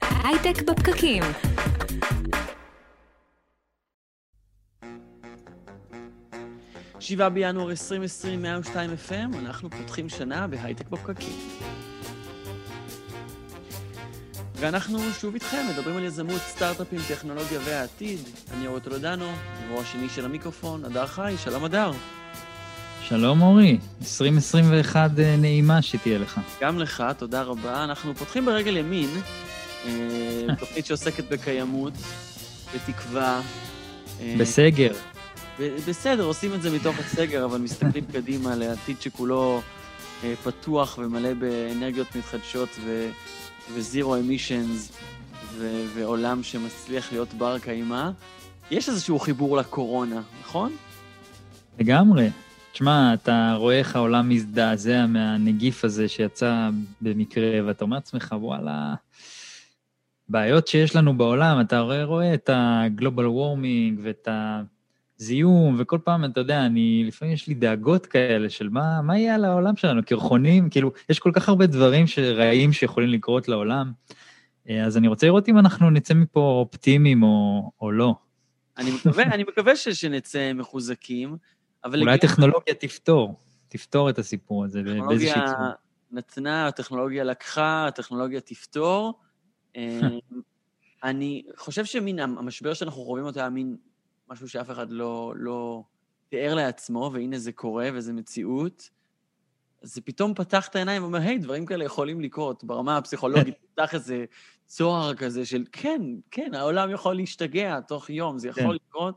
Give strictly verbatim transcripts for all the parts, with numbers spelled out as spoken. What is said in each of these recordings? הייטק בפקקים. שבעה בינואר עשרים עשרים, מאה ושתיים אף אם, אנחנו פותחים שנה בהייטק בפקקים. ואנחנו שוב איתכם, מדברים על יזמות, סטארט-אפים, טכנולוגיה והעתיד. אני אור טולדנו, אור השני של המיקרופון, נדר חי, שלום נדר. שלום אורי, עשרים עשרים ואחת נעימה שתהיה לך. גם לך, תודה רבה. אנחנו פותחים ברגל ימין, תוכנית שעוסקת בקיימות, בתקווה. בסגר. בסדר, עושים את זה מתוך הסגר, אבל מסתכלים קדימה לעתיד שכולו פתוח ומלא באנרגיות מתחדשות וזירו אמישנס, ועולם שמצליח להיות בר קיימה. יש איזשהו חיבור לקורונה, נכון? לגמרי. תשמע, אתה רואה איך העולם מזדעזע מהנגיף הזה שיצא במקרה, ואתה אומר עצמך, וואלה, בעיות שיש לנו בעולם, אתה רואה, רואה את ה-global warming ואת הזיום, וכל פעם, אתה יודע, אני, לפעמים יש לי דאגות כאלה של מה, מה יהיה על העולם שלנו, קרחונים, כאילו, יש כל כך הרבה דברים שראים שיכולים לקרות לעולם, אז אני רוצה לראות אם אנחנו נצא מפה אופטימיים או, או לא. אני מקווה, אני מקווה שנצא מחוזקים, אולי הטכנולוגיה תפתור, תפתור את הסיפור הזה באיזושהי צורה. הטכנולוגיה נתנה, הטכנולוגיה לקחה, הטכנולוגיה תפתור. אני חושב שמין המשבר שאנחנו חווים אותו היה מין משהו שאף אחד לא תיאר לעצמו, והנה זה קורה וזה מציאות. אז זה פתאום פתח את העיניים ואומר, היי, דברים כאלה יכולים לקרות. ברמה הפסיכולוגית פתח איזה צוהר כזה של, כן, כן, העולם יכול להשתגע תוך יום, זה יכול לקרות.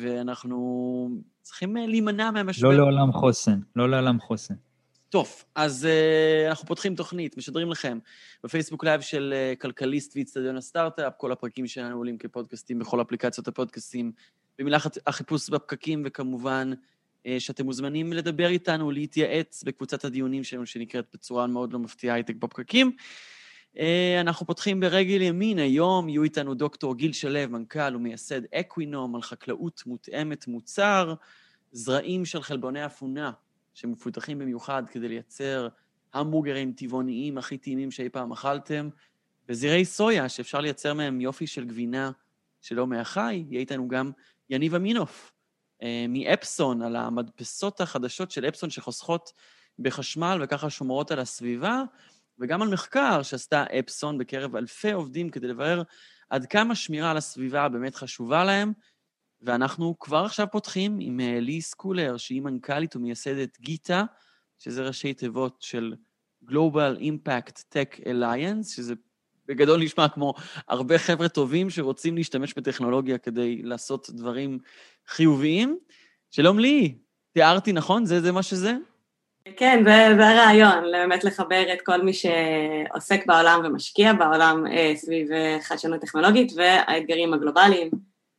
ואנחנו צריכים להימנע מהמשבר. לא לעולם חוסן, לא לעולם חוסן. טוב, אז uh, אנחנו פותחים תוכנית, משדרים לכם בפייסבוק לייב של uh, כלכליסט ואיצטדיון הסטארט-אפ, כל הפרקים שלנו עולים כפודקאסטים בכל אפליקציות הפודקאסטים, במילה החיפוש בפקקים, וכמובן uh, שאתם מוזמנים לדבר איתנו, להתייעץ בקבוצת הדיונים שלנו, שנקראת בצורה מאוד לא מפתיעה, הייטק בפקקים. אנחנו פותחים ברגל ימין, היום יהיו איתנו דוקטור גיל שלו, מנכ"ל ומייסד אקווינום, על חקלאות מותאמת מוצר, זרעים של חלבוני אפונה, שמפותחים במיוחד כדי לייצר המבורגרים טבעוניים הכי טעימים שאי פעם אכלתם, וזרעי סויה שאפשר לייצר מהם יופי של גבינה שלא מהחי. יהיה איתנו גם יניב אמינוף מאפסון, על המדפסות החדשות של אפסון שחוסכות בחשמל וככה שומרות על הסביבה, וגם על מחקר שעשתה אפסון בקרב אלפי עובדים כדי לברר עד כמה שמירה על הסביבה באמת חשובה להם. ואנחנו כבר עכשיו פותחים עם לי סקולר, שהיא מנכ"לית ומייסדת גיטה, שזה ראשי תיבות של Global Impact Tech Alliance, שזה בגדול נשמע כמו הרבה חבר'ה טובים שרוצים להשתמש בטכנולוגיה כדי לעשות דברים חיוביים. שלום לי, תיארתי נכון? זה, זה מה שזה? כן, והרעיון, באמת לחבר את כל מי שעוסק בעולם ומשקיע בעולם סביב חדשנות טכנולוגית והאתגרים הגלובליים.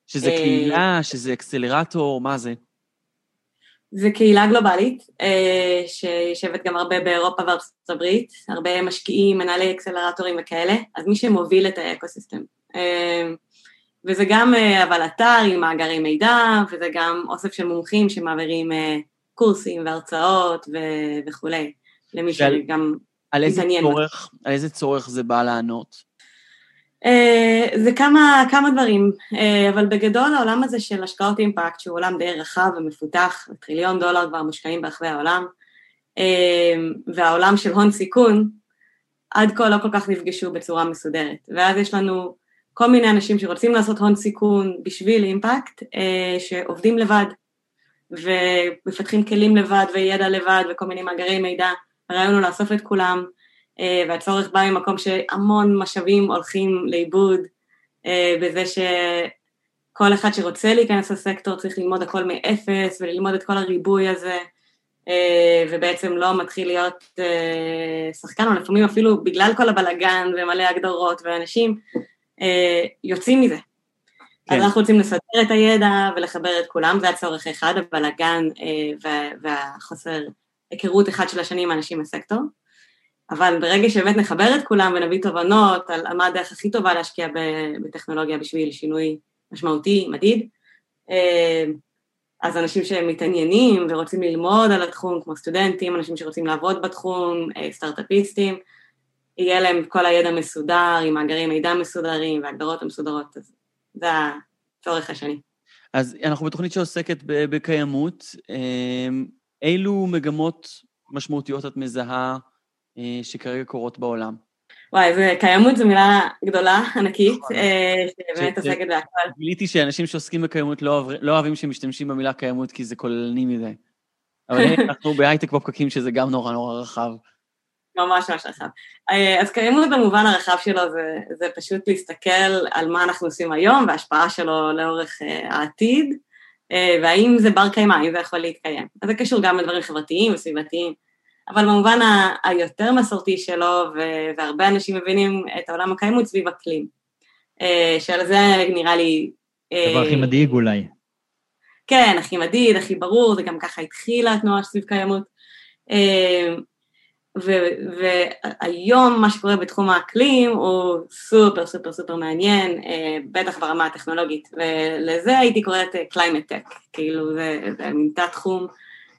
שזה קהילה, שזה אקסלרטור, מה זה? זה קהילה גלובלית, שישבת גם הרבה באירופה וארצות הברית, הרבה משקיעים, מנהלי אקסלרטורים וכאלה, אז מי שמוביל את האקוסיסטם. וזה גם אבל אתר עם מאגרי מידע, וזה גם אוסף של מומחים שמעבירים קורסים והרצאות ו- וכולי, למי שגם מתעניין. על איזה צורך זה בא לענות? Uh, זה כמה, כמה דברים, uh, אבל בגדול העולם הזה של השקעות אימפקט, שהוא עולם די רחב ומפותח, טריליון דולר כבר מושקעים ברחבי העולם, uh, והעולם של הון סיכון, עד כה לא כל כך נפגשו בצורה מסודרת, ואז יש לנו כל מיני אנשים שרוצים לעשות הון סיכון בשביל אימפקט, uh, שעובדים לבד, ומפתחים כלים לבד וידע לבד וכל מיני מאגרי מידע, הרעיון הוא לאסוף את כולם, והצורך בא ממקום שהמון משאבים הולכים לאיבוד, בזה שכל אחד שרוצה להיכנס לסקטור צריך ללמוד הכל מאפס וללמוד את כל הריבוי הזה, ובעצם לא מתחיל להיות שחקן, או לפעמים אפילו בגלל כל הבלגן ומלא הגדרות ואנשים יוצאים מזה. אז אנחנו רוצים לסדר את הידע ולחבר את כולם, זה הצורך אחד, הבלגן והחוסר היכרות אחד של השני עם האנשים בסקטור. אבל ברגע שבאמת נחבר את כולם ונביא תובנות על מה הדרך הכי טובה להשקיע בטכנולוגיה בשביל שינוי משמעותי, מדיד, אז אנשים שמתעניינים ורוצים ללמוד על התחום, כמו סטודנטים, אנשים שרוצים לעבוד בתחום, סטארט-אפיסטים, יהיה להם כל הידע מסודר, עם מאגרים מידע מסודרים, והגדרות המסודרות, אז זה הצורך השני. אז אנחנו בתוכנית שעוסקת בקיימות, אילו מגמות משמעותיות את מזהה שכרגע קורות בעולם? וואי, זה, קיימות זו מילה גדולה, ענקית, שבאמת עוסקת בהכל. גיליתי שאנשים שעוסקים בקיימות לא אוהבים שמשתמשים במילה קיימות, כי זה כוללני מדי. אבל אנחנו בהייטק בפקקים שזה גם נורא נורא רחב. ממש ממש רחב. אז קיימות במובן הרחב שלו זה, זה פשוט להסתכל על מה אנחנו עושים היום, וההשפעה שלו לאורך העתיד, והאם זה בר קיימה, אם זה יכול להתקיים. אז זה קשור גם לדברים חברתיים וסביבתיים, אבל במובן היותר מסורתי שלו, והרבה אנשים מבינים את העולם הקיימות סביב אקלים, שעל זה נראה לי... דבר הכי מדהיג אולי. כן, הכי מדהיג, הכי ברור, זה גם ככה התחילה התנועה סביב קיימות. והיום מה שקורה בתחום האקלים הוא סופר סופר סופר מעניין, בטח ברמה הטכנולוגית, ולזה הייתי קוראת Climate Tech, כאילו זה מינתה תחום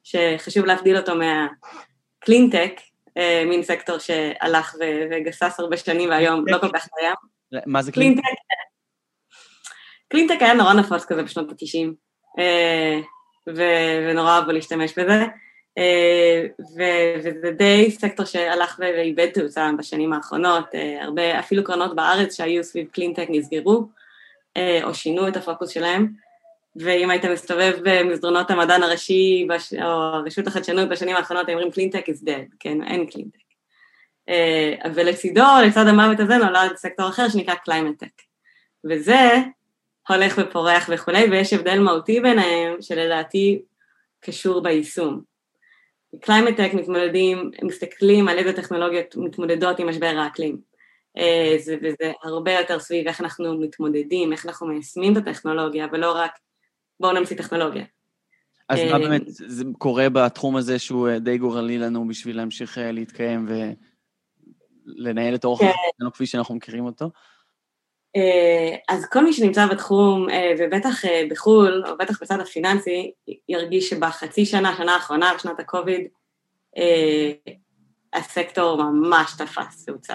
שחשוב להבדיל אותו מה-Clean Tech, מין סקטור שהלך וגסס הרבה שנים והיום לא כל כך קיים. מה זה Clean Tech? Clean Tech היה נורא נפוץ כזה בשנות ה-תשעים, ונורא אהבו להשתמש בזה, וזה די סקטור שהלך ואיבד תאוצה בשנים האחרונות, הרבה אפילו קרנות בארץ שהיו סביב קלינטק נסגרו, או שינו את הפוקוס שלהם, ואם היית מסתובב במסדרונות המדען הראשי, או הרשות החדשנות בשנים האחרונות, הם אומרים קלינטק is dead, כן, אין קלינטק. ולצידו, לצד המוות הזה, נולד סקטור אחר שנקרא קליימטק, וזה הולך ופורח וכולי, ויש הבדל מהותי ביניהם, שלדעתי קשור ביישום. Climate Tech מתמודדים, מסתכלים על איזה טכנולוגיות מתמודדות עם משבר האקלים, וזה הרבה יותר סביב איך אנחנו מתמודדים, איך אנחנו מיישמים את הטכנולוגיה, ולא רק בואו נמציא טכנולוגיה. אז מה באמת זה קורה בתחום הזה שהוא די גורלי לנו בשביל להמשיך להתקיים ולנהל את האורח שלנו כפי שאנחנו מכירים אותו? אז כל מי שנמצא בתחום, ובטח בחול, או בטח בצד הפיננסי, ירגיש שבחצי שנה, שנה האחרונה, בשנת הקוביד, הסקטור ממש תפס תאוצה.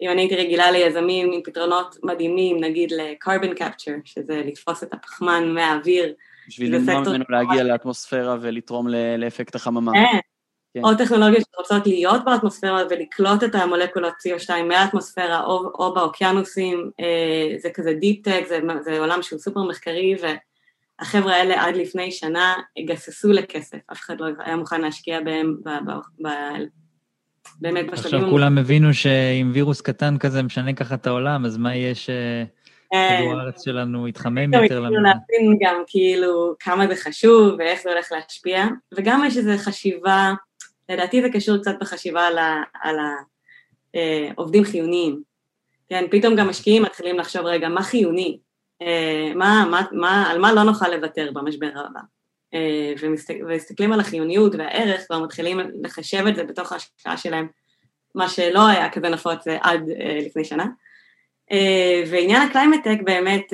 אם אני הייתי רגילה ליזמים עם פתרונות מדהימים, נגיד ל-carbon capture, שזה לתפוס את הפחמן מהאוויר. בשביל למנוע ממנו להגיע לאטמוספירה ולתרום לאפקט החממה. או טכנולוגיות שרוצות להיות באטמוספירה ולקלוט את המולקולות סי או שתיים מהאטמוספירה או באוקיינוסים, זה כזה דיפ-טק, זה עולם שהוא סופר מחקרי, והחבר'ה האלה עד לפני שנה גססו לכסף, אף אחד לא היה מוכן להשקיע בהם באמת בשלבים. עכשיו כולם הבינו שאם וירוס קטן כזה משנה ככה את העולם, אז מה יהיה שכדור הארץ שלנו יתחמם יותר למעלה? להבין גם כאילו כמה זה חשוב ואיך זה הולך להשפיע, וגם יש איזו חשיבה, לדעתי זה קשור קצת בחשיבה על העובדים חיוניים. כן, פתאום גם משקיעים מתחילים לחשוב, רגע, מה חיוני? על מה לא נוכל לוותר במשבר הבא? ומסתכלים על החיוניות והערך, ומתחילים לחשב את זה בתוך ההשקעה שלהם, מה שלא היה כזה נפוץ עד לפני שנה. ועניין הקליימטק באמת,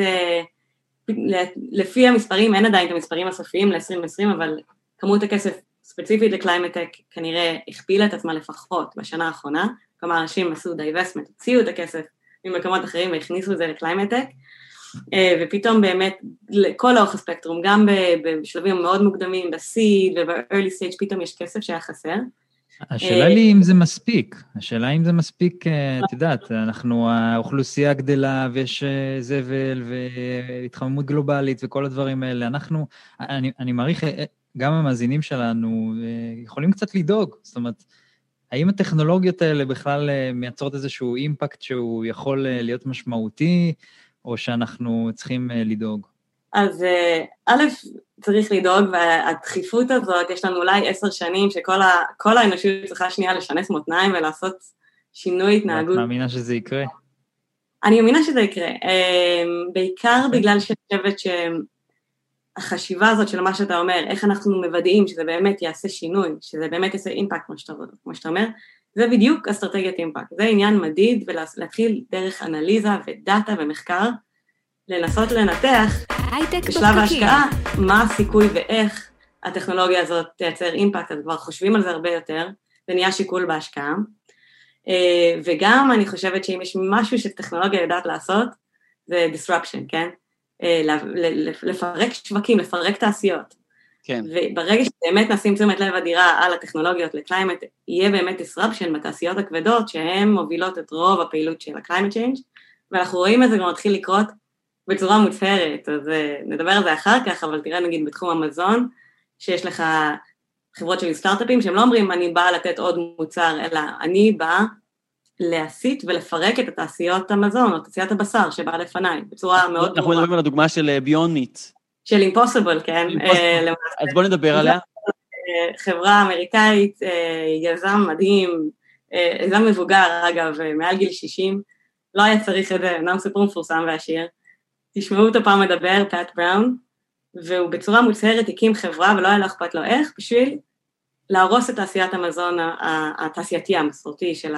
לפי המספרים, אין עדיין את המספרים הסופיים ל-עשרים עשרים, אבל כמות הכסף, ספציפית לקליימטק כנראה הכפילה את עצמה לפחות בשנה האחרונה, כלומר אנשים עשו דייבסמנט, הוציאו את הכסף ממקומות אחרים והכניסו את זה לקליימטק, ופתאום באמת לכל האורך הספקטרום, גם בשלבים מאוד מוקדמים, בסיד וב-early stage, פתאום יש כסף שהיה חסר. השאלה לי אם זה מספיק, השאלה אם זה מספיק, את יודעת, אנחנו, האוכלוסייה גדלה ויש זבל והתחממות גלובלית וכל הדברים האלה, אנחנו, אני, אני מעריך... גם המאזינים שלנו יכולים קצת לדאוג, זאת אומרת, האם הטכנולוגיות האלה בכלל מייצרות איזשהו אימפקט שהוא יכול להיות משמעותי, או שאנחנו צריכים לדאוג? אז א', צריך לדאוג, והדחיפות הזאת, יש לנו אולי עשר שנים, שכל האנושות צריכה שנייה לשנס מותניים ולעשות שינוי התנהגות. ואת מאמינה שזה יקרה? אני מאמינה שזה יקרה, בעיקר בגלל שאני חושבת שהם, החשיבה הזאת של מה שאתה אומר, איך אנחנו מוודאים שזה באמת יעשה שינוי, שזה באמת יעשה אימפקט, כמו שאתה אומר, זה בדיוק אסטרטגיית אימפקט, זה עניין מדיד, ולהתחיל דרך אנליזה ודאטה ומחקר, לנסות לנתח בשלב ההשקעה, מה הסיכוי ואיך הטכנולוגיה הזאת תייצר אימפקט, אז כבר חושבים על זה הרבה יותר, ונהיה שיקול בהשקעה, וגם אני חושבת שאם יש משהו שטכנולוגיה יודעת לעשות, זה disruption, כן? לפרק שווקים, לפרק תעשיות. כן. וברגע שבאמת נשים תשומת לב אדירה על הטכנולוגיות לקליימט, יהיה באמת disruption בתעשיות הכבדות, שהן מובילות את רוב הפעילות של הקליימט צ'יינג', ואנחנו רואים את זה גם מתחיל לקרות בצורה מוצהרת, אז נדבר על זה אחר כך, אבל תראה נגיד בתחום המזון, שיש לך חברות של סטארט-אפים, שהם לא אומרים אני באה לתת עוד מוצר, אלא אני באה להסיט ולפרק את התעשיות המזון, או תעשיית הבשר שבאה לפניי, בצורה מאוד ברורה. אנחנו מדברים על הדוגמה של ביונמיט. של אימפוסיבל, כן. אז בואו נדבר עליה. חברה אמריקאית, יזם מדהים, יזם מבוגר, אגב, מעל גיל שישים, לא היה צריך את זה, נאום סיפור מפורסם והשיר. תשמעו אותו פעם מדבר, פאט בראון, והוא בצורה מוצהרת הקים חברה, ולא היה לו אכפת לו איך, בשביל להרוס את תעשיית המזון התעשייתי המסורתי של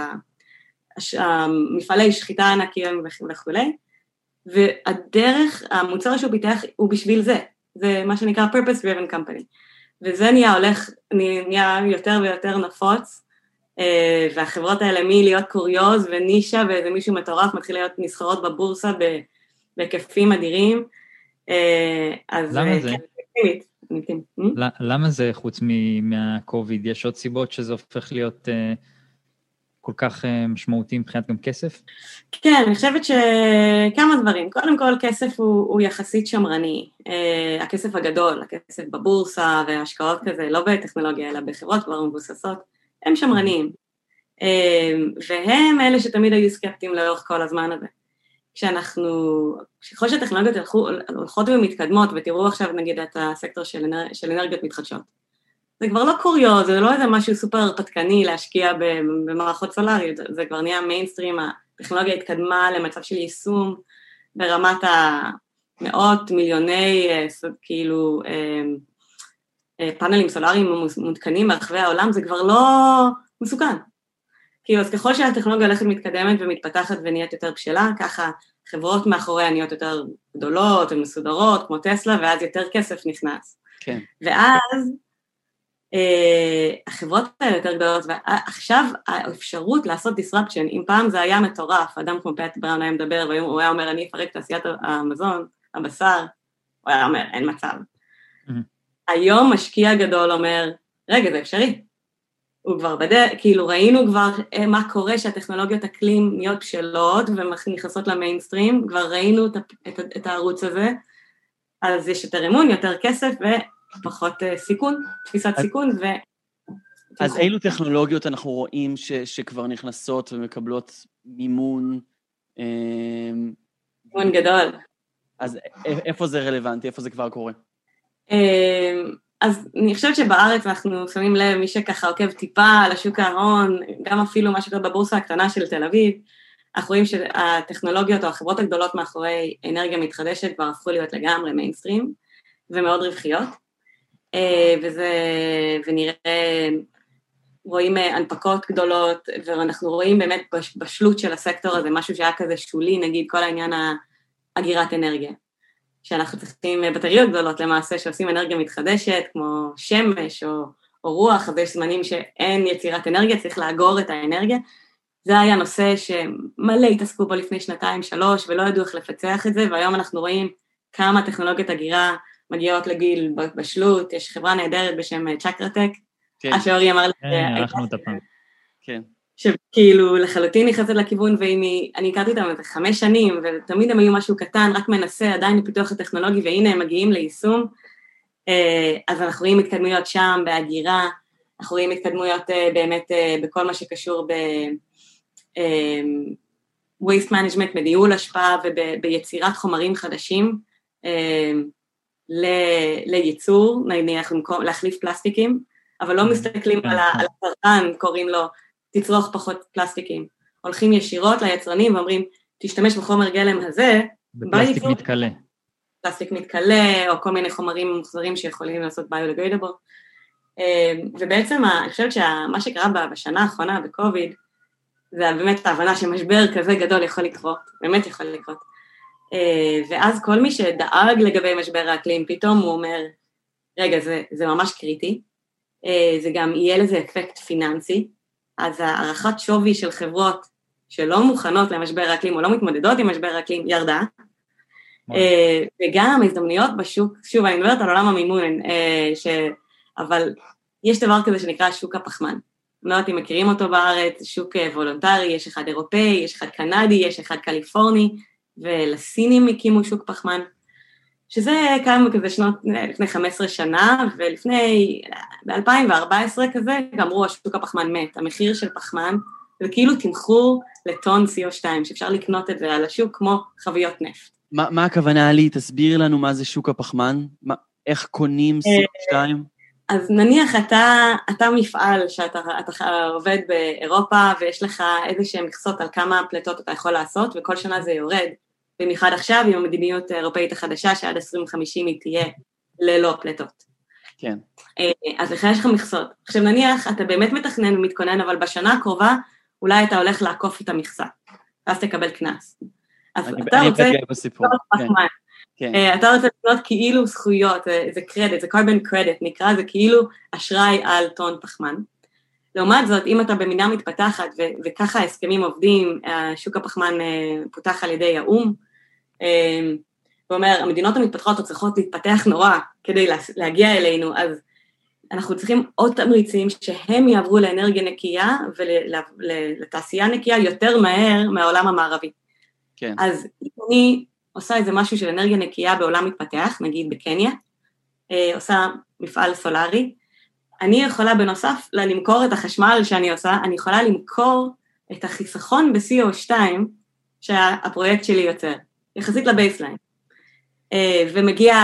המפעלי שחיטה ענקיים וכו'. והדרך, המוצר שהוא פיתח הוא בשביל זה, זה מה שנקרא purpose driven company, וזה נהיה הולך, נהיה יותר ויותר נפוץ, והחברות האלה מי להיות קוריוז ונישה, ואיזה מישהו מטורף מתחיל להיות נסחרות בבורסה בהיקפים אדירים, אז למה זה? למה זה חוץ מהקוביד? יש עוד סיבות שזה הופך להיות כל כך משמעותי מבחינת גם כסף? כן, אני חושבת שכמה דברים. קודם כל, כסף הוא, הוא יחסית שמרני. Uh, הכסף הגדול, הכסף בבורסה והשקעות כזה, לא בטכנולוגיה, אלא בחברות כבר מבוססות, הם שמרניים. Uh, והם אלה שתמיד היו סקפטיים לאורך כל הזמן הזה. כשאנחנו, ככל שהטכנולוגיות הולכו, הולכות ומתקדמות, ותראו עכשיו נגיד את הסקטור של, אנר, של אנרגיות מתחדשות. זה כבר לא קוריוז, זה לא איזה משהו סופר הרפתקני להשקיע במערכות סולריות, זה כבר נהיה מיינסטרים, הטכנולוגיה התקדמה למצב של יישום ברמת המאות מיליוני כאילו פאנלים סולריים מותקנים ברחבי העולם, זה כבר לא מסוכן. כאילו, אז ככל שהטכנולוגיה הולכת מתקדמת ומתפתחת ונהיית יותר בשלה, ככה חברות מאחוריה נהיות יותר גדולות ומסודרות, כמו טסלה, ואז יותר כסף נכנס. כן. ואז Uh, החברות האלה יותר גדולות, ועכשיו האפשרות לעשות disruption, אם פעם זה היה מטורף, אדם כמו פט בראון היה מדבר, והוא היה אומר, אני אפרק תעשיית המזון, הבשר, הוא היה אומר, אין מצב. Mm-hmm. היום משקיע גדול אומר, רגע, זה אפשרי. הוא כבר בדרך, כאילו ראינו כבר מה קורה שהטכנולוגיות אקלים נהיות בשלות, ונכנסות למיינסטרים, כבר ראינו את, את, את הערוץ הזה, אז יש יותר אמון, יותר כסף, ו... פחות סיכון, תפיסת סיכון. אז אילו טכנולוגיות אנחנו רואים שכבר נכנסות ומקבלות מימון? מימון גדול. אז איפה זה רלוונטי? איפה זה כבר קורה? אז אני חושבת שבארץ אנחנו שמים לב, מי שככה עוקב טיפה על השוק ההון, גם אפילו מה שקורה בבורסה הקטנה של תל אביב, אנחנו רואים שהטכנולוגיות או החברות הגדולות מאחורי אנרגיה מתחדשת כבר הפכו להיות לגמרי מיינסטרים ומאוד רווחיות. וזה, ונראה, רואים הנפקות גדולות, ואנחנו רואים באמת בשלות של הסקטור הזה, משהו שהיה כזה שולי, נגיד, כל העניין האגירת אנרגיה, שאנחנו צריכים בטריות גדולות למעשה, שעושים אנרגיה מתחדשת, כמו שמש או, או רוח, אז יש זמנים שאין יצירת אנרגיה, צריך לאגור את האנרגיה. זה היה נושא שמלא התעסקו בו לפני שנתיים, שלוש, ולא ידעו איך לפצח את זה, והיום אנחנו רואים כמה טכנולוגיות אגירה מגיעות לגיל בשלות, יש חברה נהדרת בשם צ'קראטק, השאורי אמר לזה, שכאילו לחלוטין נכנסת לכיוון, ואני הכרתי אותם את חמש שנים, ותמיד הם היו משהו קטן, רק מנסה עדיין לפיתוח הטכנולוגי, והנה הם מגיעים ליישום, אז אנחנו רואים התקדמויות שם, בהגירה, אנחנו רואים התקדמויות באמת בכל מה שקשור ב... waste management, בניהול השפעה, וביצירת חומרים חדשים, לייצור, נניח להחליף פלסטיקים, אבל לא מסתכלים על הצרכן, קוראים לו תצרוך פחות פלסטיקים. הולכים ישירות ליצרנים ואומרים, תשתמש בחומר גלם הזה, בפלסטיק מתקלה. פלסטיק מתקלה, או כל מיני חומרים מוחזרים שיכולים לעשות ביו-דגרדבל. ובעצם אני חושבת שמה שקרה בשנה האחרונה, בקוביד, זה באמת ההבנה שמשבר כזה גדול יכול לקרות, באמת יכול לקרות. ואז כל מי שדאג לגבי משבר האקלים, פתאום הוא אומר, רגע, זה, זה ממש קריטי, זה גם יהיה לזה אפקט פיננסי, אז הערכת שווי של חברות שלא מוכנות למשבר אקלים, או לא מתמודדות עם משבר אקלים, ירדה. וגם הזדמנויות בשוק, שוב, אני מדברת על עולם המימון, אבל יש דבר כזה שנקרא שוק הפחמן. לא יודעת אם מכירים אותו בארץ, שוק וולונטרי, יש אחד אירופאי, יש אחד קנדי, יש אחד קליפורני, ולסינים הקימו שוק פחמן, שזה קיים כזה שנות, לפני חמש עשרה שנה, ולפני, ב-אלפיים וארבע עשרה כזה, גמרו השוק הפחמן מת, המחיר של פחמן, זה כאילו תמחור לטון סי או שתיים, שאפשר לקנות את זה על השוק כמו חביות נפט. מה, מה הכוונה לי? תסביר לנו מה זה שוק הפחמן? מה, איך קונים סי או שתיים? אז נניח אתה, אתה מפעל שאתה אתה עובד באירופה, ויש לך איזה שהן מכסות על כמה פלטות אתה יכול לעשות, וכל שנה זה יורד. במיוחד עכשיו עם המדיניות האירופאית החדשה, שעד עשרים חמישים היא תהיה ללא פלטות. כן. אז לך יש לך מכסות. עכשיו נניח, אתה באמת מתכנן ומתכונן, אבל בשנה הקרובה, אולי אתה הולך לעקוף את המכסה, ואז תקבל כנס. אז אני, אתה אני רוצה... כן. אתה רוצה לקנות כאילו זכויות, זה קרדיט, זה carbon credit, נקרא, זה כאילו אשראי על טון פחמן. לעומת זאת, אם אתה במינה מתפתחת, ו- וככה הסכמים עובדים, שוק הפחמן פותח על ידי האום, ואומר, המדינות המתפתחות צריכות להתפתח נורא כדי לה- להגיע אלינו, אז אנחנו צריכים עוד תמריצים שהם יעברו לאנרגיה נקייה ולתעשייה נקייה יותר מהר מהעולם המערבי. כן. אז אני עושה איזה משהו של אנרגיה נקייה בעולם מתפתח, נגיד בקניה, עושה מפעל סולארי, אני יכולה בנוסף למכור את החשמל שאני עושה, אני יכולה למכור את החיסכון ב-סי או שתיים שהפרויקט שלי יוצר, יחסית לבייסליין. ומגיע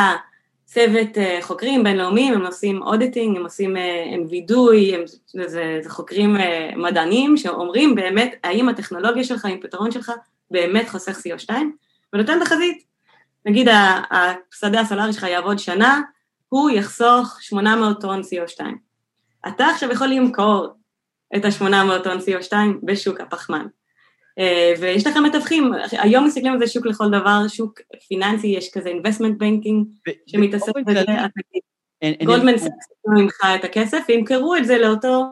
צוות חוקרים בינלאומיים, הם עושים אודיטינג, הם עושים הם וידוי, הם, זה, זה חוקרים מדענים שאומרים באמת, האם הטכנולוגיה שלך, עם פתרון שלך, באמת חוסך סי או שתיים, ונותן תחזית. נגיד, השדה הסולארי שלך יעבוד שנה, הוא יחסוך שמונה מאות טון סי או שתיים. אתה עכשיו יכול למכור את ה-שמונה מאות טון סי או שתיים בשוק הפחמן. ויש לכם מתווכים, היום מסתכלים על זה שוק לכל דבר, שוק פיננסי, יש כזה investment banking, שמתעסק בזה, גולדמן סאקס יקנו ממך את הכסף, והם קראו את זה לאותו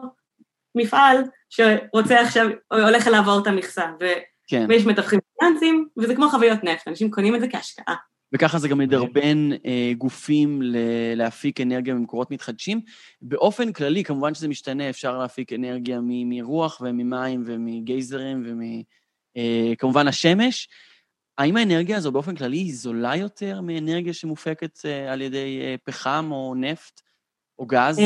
מפעל, שרוצה עכשיו, הולך לעבור את המכסה, ויש מתווכים פיננסיים, וזה כמו חוויות נפט, אנשים קונים את זה כהשקעה. וככה זה גם מדרבן גופים להפיק אנרגיה ממקורות מתחדשים. באופן כללי, כמובן שזה משתנה, אפשר להפיק אנרגיה מרוח וממים ומגייזרים וכמובן השמש. האם האנרגיה הזו באופן כללי היא זולה יותר מאנרגיה שמופקת על ידי פחם או נפט או גז?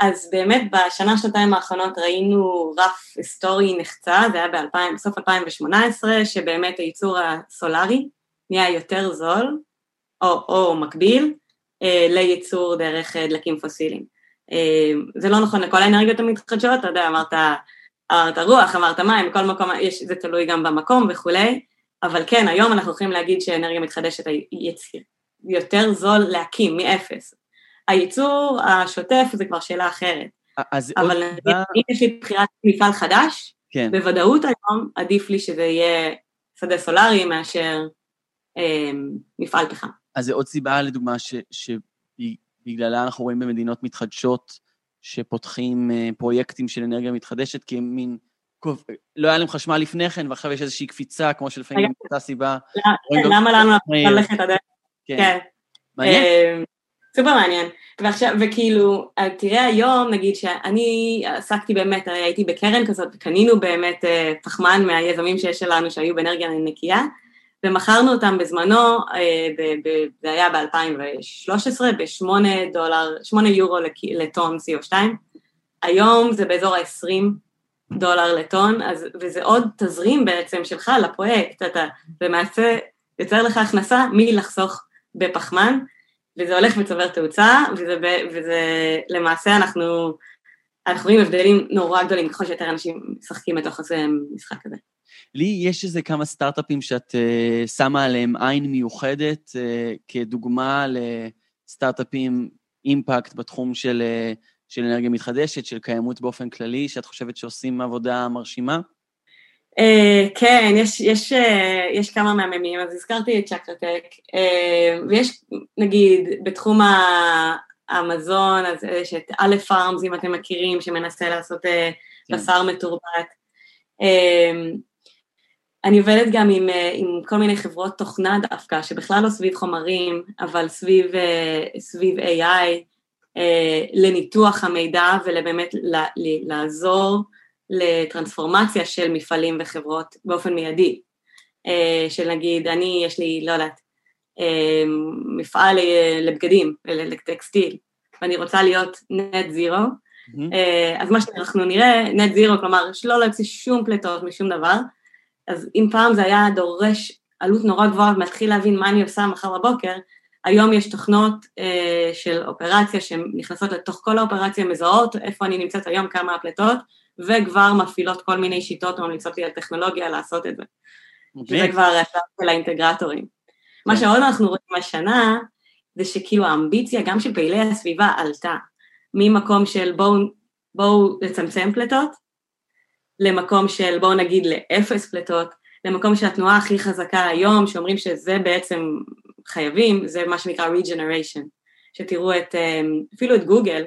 אז באמת בשנה, שנתיים האחרונות ראינו רף היסטורי נחצה, זה היה בסוף אלפיים ושמונה עשרה, שבאמת הייצור הסולארי, נהיה יותר זול, או, או מקביל, אה, לייצור דרך דלקים פוסיליים. אה, זה לא נכון לכל האנרגיות המתחדשות, אתה יודע, אמרת, אמרת רוח, אמרת מים, כל מקום, יש, זה תלוי גם במקום וכולי, אבל כן, היום אנחנו יכולים להגיד שאנרגיה מתחדשת יציר, יותר זול להקים מאפס. הייצור השוטף זה כבר שאלה אחרת. אז אבל אם דבר... יש לי בחירת מפעל חדש, כן. בוודאות היום עדיף לי שזה יהיה שדה סולארי מאשר מפעל פחם. אז זה עוד סיבה, לדוגמה, שבגללה אנחנו רואים במדינות מתחדשות, שפותחים פרויקטים של אנרגיה מתחדשת, כי הם מין, לא היה להם חשמל לפני כן, ועכשיו יש איזושהי קפיצה, כמו שלפעמים עם אותה סיבה. למה לנו ללכת עדיין? כן. מעניין? סופר מעניין. וכאילו, תראה היום, נגיד, שאני עסקתי באמת, הייתי בקרן כזאת, קנינו באמת פחמן מהיזמים שיש שלנו, שהיו באנרגיה נקייה, ומכרנו אותם בזמנו, זה היה ב-אלפיים ושלוש עשרה, ב-שמונה יורו לטון סי או שתיים, היום זה באזור ה-עשרים דולר לטון, וזה עוד תזרים בעצם שלך לפרויקט, אתה למעשה יוצר לך הכנסה מלחסוך בפחמן, וזה הולך וצובר תאוצה, וזה למעשה אנחנו, אנחנו רואים הבדלים נורא גדולים, ככל שיותר אנשים משחקים בתוך המשחק הזה. לי יש איזה כמה סטארט-אפים שאת uh, שמה עליהם עין מיוחדת, uh, כדוגמה לסטארט-אפים אימפקט בתחום של, uh, של אנרגיה מתחדשת, של קיימות באופן כללי, שאת חושבת שעושים עבודה מרשימה? Uh, כן, יש, יש, uh, יש כמה מהממים, אז הזכרתי את צ'קרטק, uh, ויש נגיד בתחום המזון, אז יש את א' פארמס, אם אתם מכירים, שמנסה לעשות... Uh, בשר מטורבת. אני עובדת גם עם, עם כל מיני חברות תוכנה דווקא, שבכלל לא סביב חומרים, אבל סביב, סביב איי איי, לניתוח המידע ולבאמת לעזור לטרנספורמציה של מפעלים וחברות באופן מיידי. של נגיד, אני, יש לי, לא יודעת, מפעל לבגדים, לטקסטיל, ואני רוצה להיות נט זירו, אז מה שאנחנו נראה, נט זירו, כלומר, שלא להוציא שום פלטות משום דבר, אז אם פעם זה היה דורש עלות נורא גבוהה, ומתחיל להבין מה אני עושה מחר בבוקר, היום יש תוכנות אה, של אופרציה, שהן נכנסות לתוך כל האופרציה, מזהות איפה אני נמצאת היום, כמה הפלטות, וכבר מפעילות כל מיני שיטות, וממליצות לי על טכנולוגיה לעשות את זה. זה כבר השלב של האינטגרטורים. מה שעוד אנחנו רואים השנה, זה שכאילו האמביציה גם של פעילי הסביבה עלתה, ממקום של בואו בוא לצמצם פלטות, למקום של בואו נגיד לאפס פלטות, למקום שהתנועה הכי חזקה היום, שאומרים שזה בעצם חייבים, זה מה שנקרא regeneration, שתראו את, אפילו את גוגל,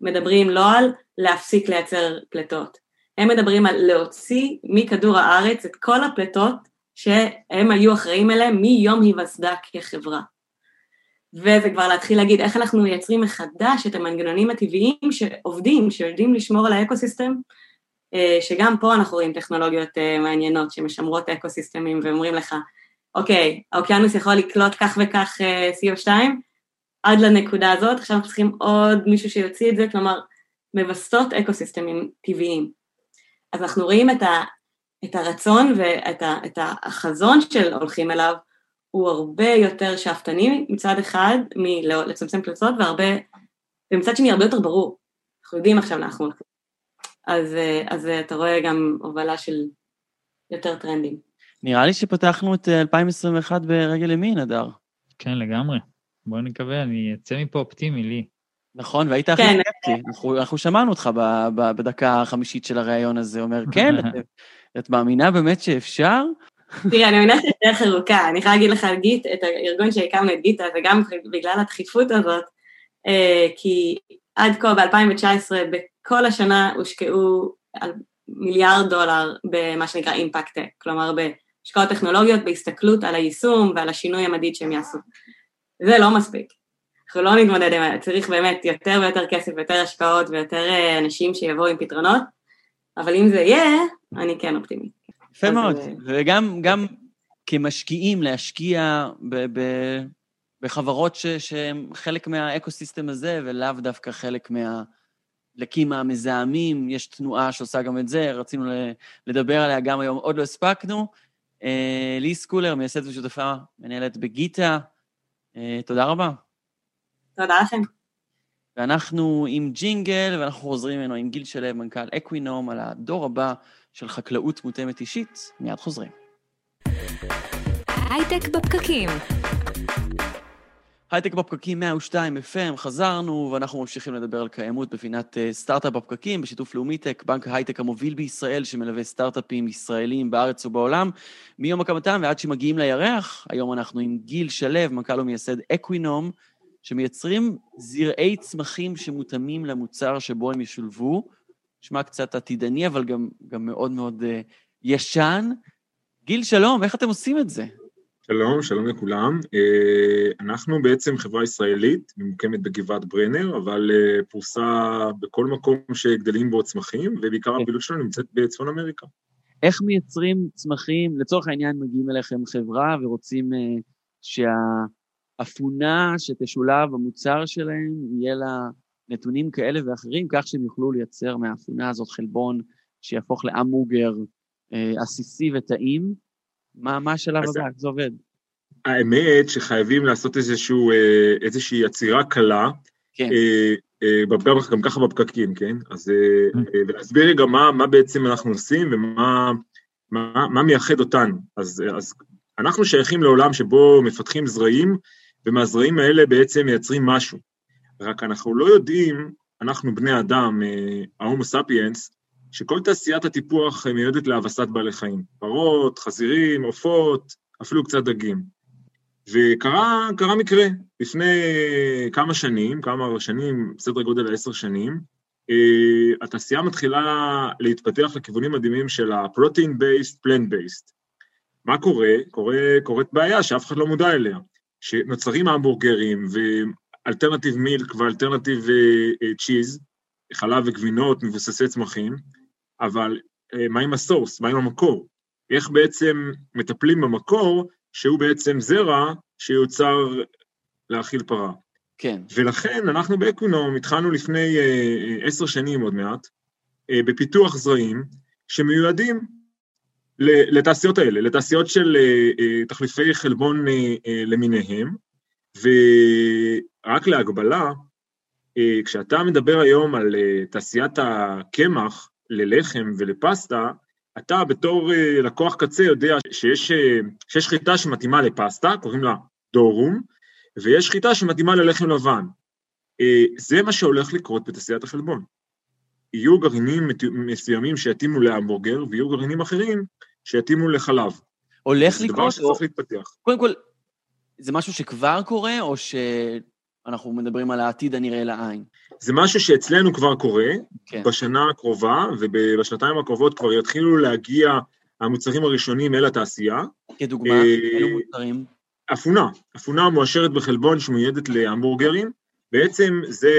מדברים לא על להפסיק לייצר פלטות, הם מדברים על להוציא מכדור הארץ את כל הפלטות שהם היו אחראים אליהם מיום היווסדה כחברה. וזה כבר להתחיל להגיד איך אנחנו מייצרים מחדש את המנגנונים הטבעיים שעובדים, שיודעים לשמור על האקוסיסטם, שגם פה אנחנו רואים טכנולוגיות מעניינות שמשמרות אקוסיסטמים ואומרים לך, אוקיי, האוקיינוס יכול לקלוט כך וכך סי או טו עד לנקודה הזאת, עכשיו אנחנו צריכים עוד מישהו שיוציא את זה, כלומר, מבססות אקוסיסטמים טבעיים. אז אנחנו רואים את, ה, את הרצון ואת ה, את החזון של הולכים אליו, הוא הרבה יותר שאפתני מצד אחד, מ- לצמצם פלצות, והרבה, ומצד שני הרבה יותר ברור. אנחנו יודעים עכשיו אנחנו. אז, אז אתה רואה גם הובלה של יותר טרנדים. נראה לי שפתחנו את אלפיים עשרים ואחת ברגל ימין, נדר. כן, לגמרי. בואו נקווה, אני אצא מפה אופטימי לי. נכון, והיית הכי סקפטי, אנחנו שמענו אותך בדקה החמישית של הרעיון הזה, אומר, כן, את מאמינה באמת שאפשר? תראה, אני מאמינה שזה דרך ארוכה, אני יכולה להגיד לך על גיט, את הארגון שהקמנו את גיטה, וגם בגלל הדחיפות הזאת, כי עד כה ב-אלפיים תשע עשרה, בכל השנה הושקעו מיליארד דולר במה שנקרא אימפקט טק, כלומר בהשקעות טכנולוגיות, בהסתכלות על היישום ועל השינוי המדיד שהם יעשו. זה לא מספיק. אנחנו לא נתמודד עם זה, צריך באמת יותר ויותר כסף, יותר השקעות ויותר אנשים שיבואו עם פתרונות, אבל אם זה יהיה, אני כן אופטימי. יפה מאוד, וגם כמשקיעים להשקיע בחברות שהן חלק מהאקוסיסטם הזה, ולאו דווקא חלק מהדלקים המזהמים, יש תנועה שעושה גם את זה, רצינו לדבר עליה גם היום, עוד לא הספקנו. לי סקולר, מייסדת ושותפה, מנהלת בגיטה, תודה רבה. תודה לכם. ואנחנו עם ג'ינגל, ואנחנו חוזרים ממנו עם גיל שלו, מנכ"ל אקווינום, על הדור הבא של חקלאות מותאמת אישית. מיד חוזרים. הייטק בפקקים. הייטק בפקקים מאה ושתיים אף אם, חזרנו, ואנחנו ממשיכים לדבר על קיימות בפינת סטארט-אפ בפקקים, בשיתוף לאומי טק, בנק ההייטק המוביל בישראל, שמלווה סטארט-אפים ישראלים בארץ ובעולם, מיום הקמתם ועד שמגיעים לירח. היום אנחנו עם גיל שלו, מנכ"ל ומייסד אקווינום, שמייצרים זרעי צמחים שמותאמים למוצר שבו הם ישולבו, נשמע קצת עתידני, אבל גם, גם מאוד מאוד uh, ישן. גיל, שלום, איך אתם עושים את זה? שלום, שלום לכולם. Uh, אנחנו בעצם חברה ישראלית, ממוקמת בגבעת ברנר, אבל uh, פרוסה בכל מקום שגדלים בו צמחים, ובעיקר okay. הפעילות שלנו נמצאת בצפון אמריקה. איך מייצרים צמחים? לצורך העניין מגיעים אליכם חברה ורוצים uh, שה... אפונה שתשולב במוצר שלהם, יהיה לה נתונים כאלה ואחרים, כך שהם יוכלו לייצר מהאפונה הזאת חלבון, שיהפוך לאמוגר עסיסי וטעים. מה, מה השלב הזה? זה עובד. האמת שחייבים לעשות איזשהו, איזושהי עצירה קלה, כן. אה, אה, בברך, גם ככה בפקקים, כן? אז, אה, אה, ולהסביר לי גם מה, מה בעצם אנחנו עושים, ומה מה, מה מייחד אותנו. אז, אז אנחנו שייכים לעולם שבו מפתחים זרעים, ומהזרעים האלה בעצם מייצרים משהו. רק אנחנו לא יודעים, אנחנו בני אדם, ההומו ספיאנס, שכל תעשיית הטיפוח מיועדת להבסת בעלי חיים. פרות, חזירים, עופות, אפילו קצת דגים. וקרה, קרה מקרה. לפני כמה שנים, כמה שנים, בסדר גודל עשר שנים, התעשייה מתחילה להתפתח לכיוונים מדהימים של ה-protein-based, plant-based. מה קורה? קורית בעיה שאף אחד לא מודע אליה, שנוצרים המבורגרים ואלטרנטיב מילק ואלטרנטיב צ'יז, חלב וגבינות, מבוססי צמחים, אבל מה עם הסורס? מה עם המקור? איך בעצם מטפלים במקור שהוא בעצם זרע שיוצר להאכיל פרה? כן. ולכן אנחנו באקונום התחלנו לפני עשר שנים עוד מעט, בפיתוח זרעים שמיועדים לתעשיות האלה, לתעשיות של תחליפי חלבון למיניהם, ורק להגבלה, כשאתה מדבר היום על תעשיית הקמח ללחם ולפסטה, אתה בתור לקוח קצה יודע שיש, שיש חיטה שמתאימה לפסטה, קוראים לה דורום, ויש חיטה שמתאימה ללחם לבן. זה מה שהולך לקרות בתעשיית החלבון. יהיו גרעינים מסוימים שיתאימו להמבורגר, ויהיו גרעינים אחרים שיתאימו לחלב. הולך לקרות? זה דבר שצריך להתפתח. קודם כל, זה משהו שכבר קורה, או שאנחנו מדברים על העתיד הנראה לעין? זה משהו שאצלנו כבר קורה, בשנה הקרובה, ובשנתיים הקרובות כבר יתחילו להגיע המוצרים הראשונים אל התעשייה. כדוגמה, אלו מוצרים? אפונה, אפונה מואשרת בחלבון שמיועדת להמבורגרים, בעצם זה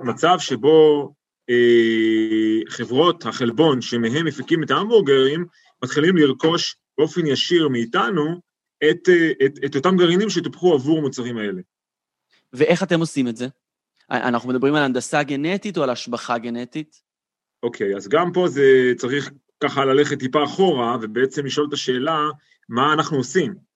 מצב שבו אה, חברות החלבון שמהם מפיקים את ההמבורגרים, מתחילים לרכוש באופן ישיר מאיתנו את, את, את אותם גרעינים שתופחו עבור מוצרים האלה. ואיך אתם עושים את זה? אנחנו מדברים על הנדסה גנטית או על השבחה גנטית? אוקיי, אז גם פה זה צריך ככה ללכת טיפה אחורה, ובעצם לשאול את השאלה, מה אנחנו עושים?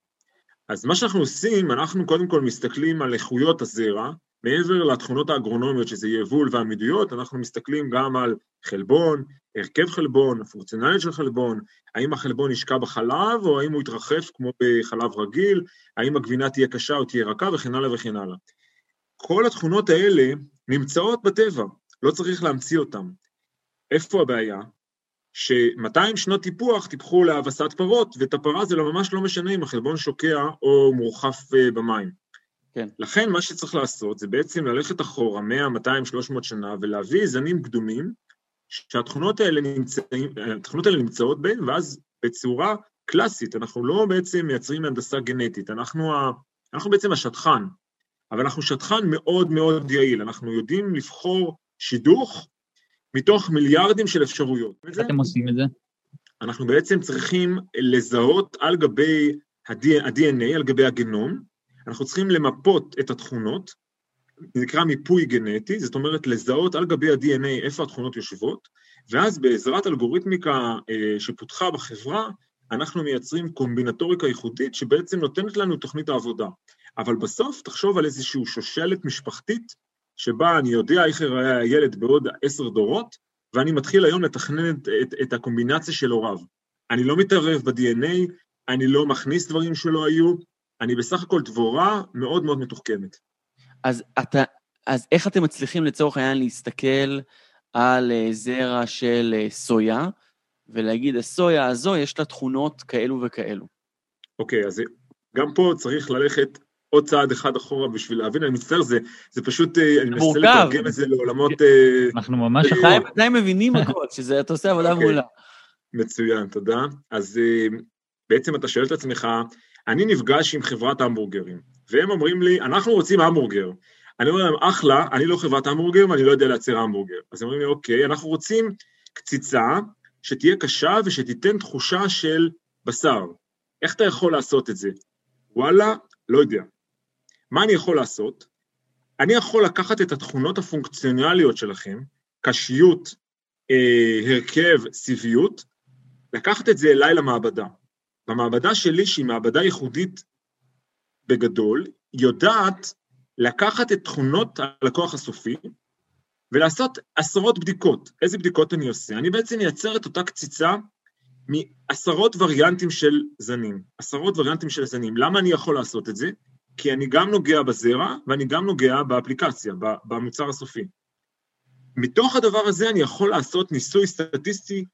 אז מה שאנחנו עושים, אנחנו קודם כל מסתכלים על איכויות הזרע, מעבר לתכונות האגרונומיות, שזה יבול ועמידויות, אנחנו מסתכלים גם על חלבון, הרכב חלבון, הפונקציונליות של חלבון, האם החלבון ישקע בחלב, או האם הוא יתרחף כמו בחלב רגיל, האם הגבינה תהיה קשה או תהיה רכה, וכן הלאה וכן הלאה. כל התכונות האלה נמצאות בטבע, לא צריך להמציא אותן. איפה הבעיה? ש-מאתיים שנות טיפוח טיפחו להבסת פרות, ואת הפרה זה לא ממש לא משנה אם החלבון שוקע או מורחף במים. כן. לכן מה שצריך לעשות זה בעצם ללכת אחורה מאה, מאתיים, שלוש מאות שנה, ולהביא זנים קדומים, שהתכונות האלה, נמצא, התכונות האלה נמצאות בהן, ואז בצורה קלאסית, אנחנו לא בעצם מייצרים הנדסה גנטית, אנחנו, ה, אנחנו בעצם השטחן, אבל אנחנו שטחן מאוד מאוד יעיל, אנחנו יודעים לבחור שידוך, מתוך מיליארדים של אפשרויות. אתם עושים את זה? אנחנו בעצם צריכים לזהות על גבי ה-די אן איי, על גבי הגנום, אנחנו צריכים למפות את התכונות, זה נקרא מיפוי גנטי, זאת אומרת לזהות על גבי ה-די אן איי איפה התכונות יושבות, ואז בעזרת אלגוריתמיקה שפותחה בחברה, אנחנו מייצרים קומבינטוריקה ייחודית, שבעצם נותנת לנו תוכנית העבודה. אבל בסוף תחשוב על איזושהי שושלת משפחתית, שבה אני יודע איך יראה הילד בעוד עשר דורות, ואני מתחיל היום לתכנן את, את, את הקומבינציה של הוריו. אני לא מתערב ב-די אן איי, אני לא מכניס דברים שלא היו, אני בסך הכל דבורה מאוד מאוד מתוחכמת. אז, אתה, אז איך אתם מצליחים לצורך העניין להסתכל על זרע של סויה, ולהגיד, הסויה הזו יש לה תכונות כאלו וכאלו? אוקיי, אז גם פה צריך ללכת... עוד צעד אחד אחורה בשביל להבין, אני מצטער, זה, זה פשוט, אני מנסה לתרגם את זה לעולמות... אנחנו ממש אחראים, עדיין מבינים הכל, שזה, אתה עושה עבודה מעולה. מצוין, תודה. אז בעצם אתה שואל את עצמך, אני נפגש עם חברת המבורגרים, והם אומרים לי, אנחנו רוצים המבורגר. אני אומר להם, אחלה, אני לא חברת המבורגר, ואני לא יודע לייצר המבורגר. אז הם אומרים לי, אוקיי, אנחנו רוצים קציצה שתהיה קשה ושתיתן תחושה של בשר. איך אתה יכול לעשות את זה? וואלה, לא יודע. מה אני יכול לעשות? אני יכול לקחת את התכונות הפונקציונליות שלכם, קשיות, אה, הרכב, סיביות, לקחת את זה אליי למעבדה. במעבדה שלי, שהיא מעבדה ייחודית בגדול, יודעת לקחת את תכונות הלקוח הסופי, ולעשות עשרות בדיקות. איזה בדיקות אני עושה? אני בעצם מייצר את אותה קציצה, מעשרות וריאנטים של זנים, עשרות וריאנטים של זנים. למה אני יכול לעשות את זה? כי אני גם נוגע בזרע, ואני גם נוגע באפליקציה, במוצר הסופי. מתוך הדבר הזה אני יכול לעשות ניסוי סטטיסטי,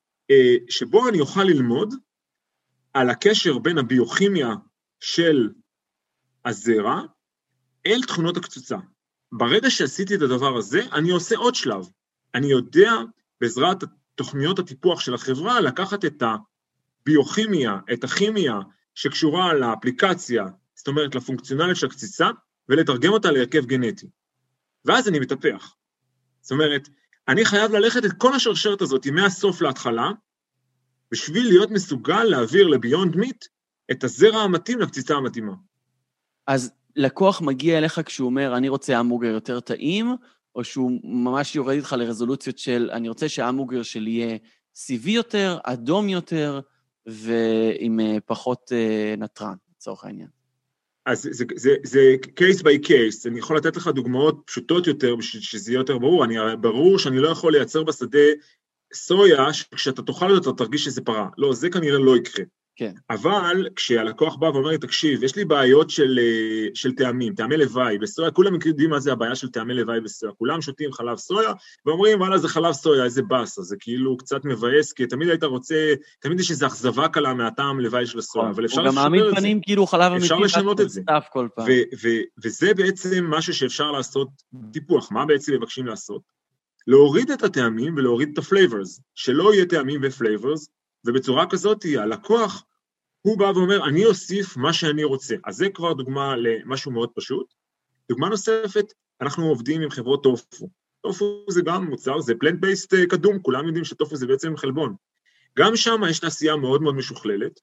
שבו אני אוכל ללמוד על הקשר בין הביוכימיה של הזרע, אל תכונות הקצוצה. ברגע שעשיתי את הדבר הזה, אני עושה עוד שלב. אני יודע בעזרת תוכניות הטיפוח של החברה לקחת את הביוכימיה, את הכימיה שקשורה לאפליקציה, זאת אומרת לפונקציונליות של הקציצה, ולתרגם אותה להרכב גנטי. ואז אני מתפתח. זאת אומרת, אני חייב ללכת את כל השרשרת הזאת מהסוף להתחלה, בשביל להיות מסוגל להעביר לביונד מיט את הזרע המתאים לקציצה המתאימה. אז לקוח מגיע אליך כשהוא אומר, אני רוצה המבורגר יותר טעים, או שהוא ממש יורד איתך לרזולוציות של, אני רוצה שההמבורגר שלי יהיה סיבי יותר, אדום יותר, ועם פחות נטרן, לצורך העניין. אז זה, זה, זה, זה case by case, אני יכול לתת לך דוגמאות פשוטות יותר, שזה יהיה יותר ברור, אני, ברור שאני לא יכול לייצר בשדה סויה, שכשאתה תאכל אותו, אתה תרגיש שזה פרה. לא, זה כנראה לא יקרה. כן. אבל כשהלקוח בא ואומר לי, תקשיב, יש לי בעיות של, של טעמים, טעמי לוואי בסויה, כולם יודעים מה זה הבעיה של טעמי לוואי בסויה, כולם שותים חלב סויה, ואומרים, וואלה, זה חלב סויה, איזה בסה, זה כאילו קצת מבאס, כי תמיד היית רוצה, תמיד יש איזו אכזבה קלה מהטעם לוואי של הסויה, אבל אפשר לשנות את זה. כאילו חלב אפשר לשנות את זה. ו- ו- ו- וזה בעצם משהו שאפשר לעשות טיפוח, מה בעצם מבקשים לעשות? להוריד את הטעמים ולהוריד את הפלייברס, שלא יהיה טעמים ופלייברס, ובצורה כזאת, הלקוח, הוא בא ואומר, אני אוסיף מה שאני רוצה. אז זה כבר דוגמה למשהו מאוד פשוט. דוגמה נוספת, אנחנו עובדים עם חברות טופו. טופו זה גם מוצר, זה פלנט בייסט קדום, כולם יודעים שטופו זה בעצם חלבון. גם שם יש תעשייה מאוד מאוד משוכללת,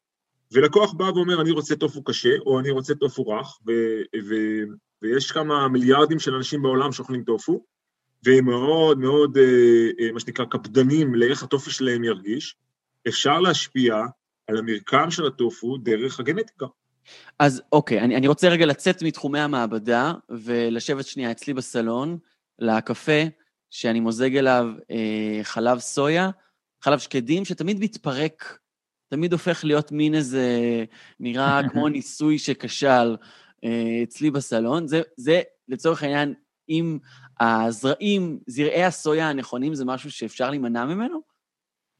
ולקוח בא ואומר, אני רוצה טופו קשה, או אני רוצה טופו רך, ו- ו- ויש כמה מיליארדים של אנשים בעולם שאוכלים טופו, והם מאוד מאוד, מה שנקרא, קפדנים לאיך הטופו שלהם ירגיש. אפשר להשפיע על המרקם של הטופו דרך הגנטיקה. אז אוקיי, אני, אני רוצה רגע לצאת מתחומי המעבדה, ולשבת שנייה אצלי בסלון, לקפה, שאני מוזג אליו אה, חלב סויה, חלב שקדים, שתמיד מתפרק, תמיד הופך להיות מין איזה, נראה כמו ניסוי שקשל אה, אצלי בסלון, זה, זה לצורך העניין, אם הזרעים, זרעי הסויה הנכונים, זה משהו שאפשר להימנע ממנו?